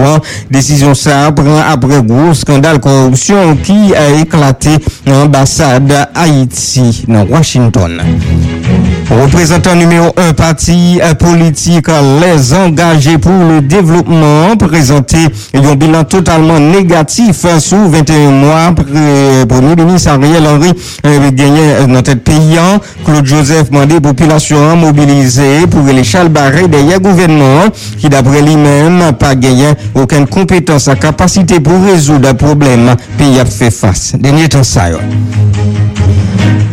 décision ça après gros scandale corruption qui a éclaté l'ambassade Haïti dans Washington. Représentant numéro 1 parti politique Les Engagés pour le Développement présenté un bilan totalement négatif sous 21 mois. Premier ministre Ariel Henry gagné dans tête payant. Claude Joseph mandé population mobilisée pour les chalbarrer derrière gouvernement qui d'après lui-même pas gagné aucune compétence à capacité pour résoudre les problèmes pays a fait face. Dernier temps ça.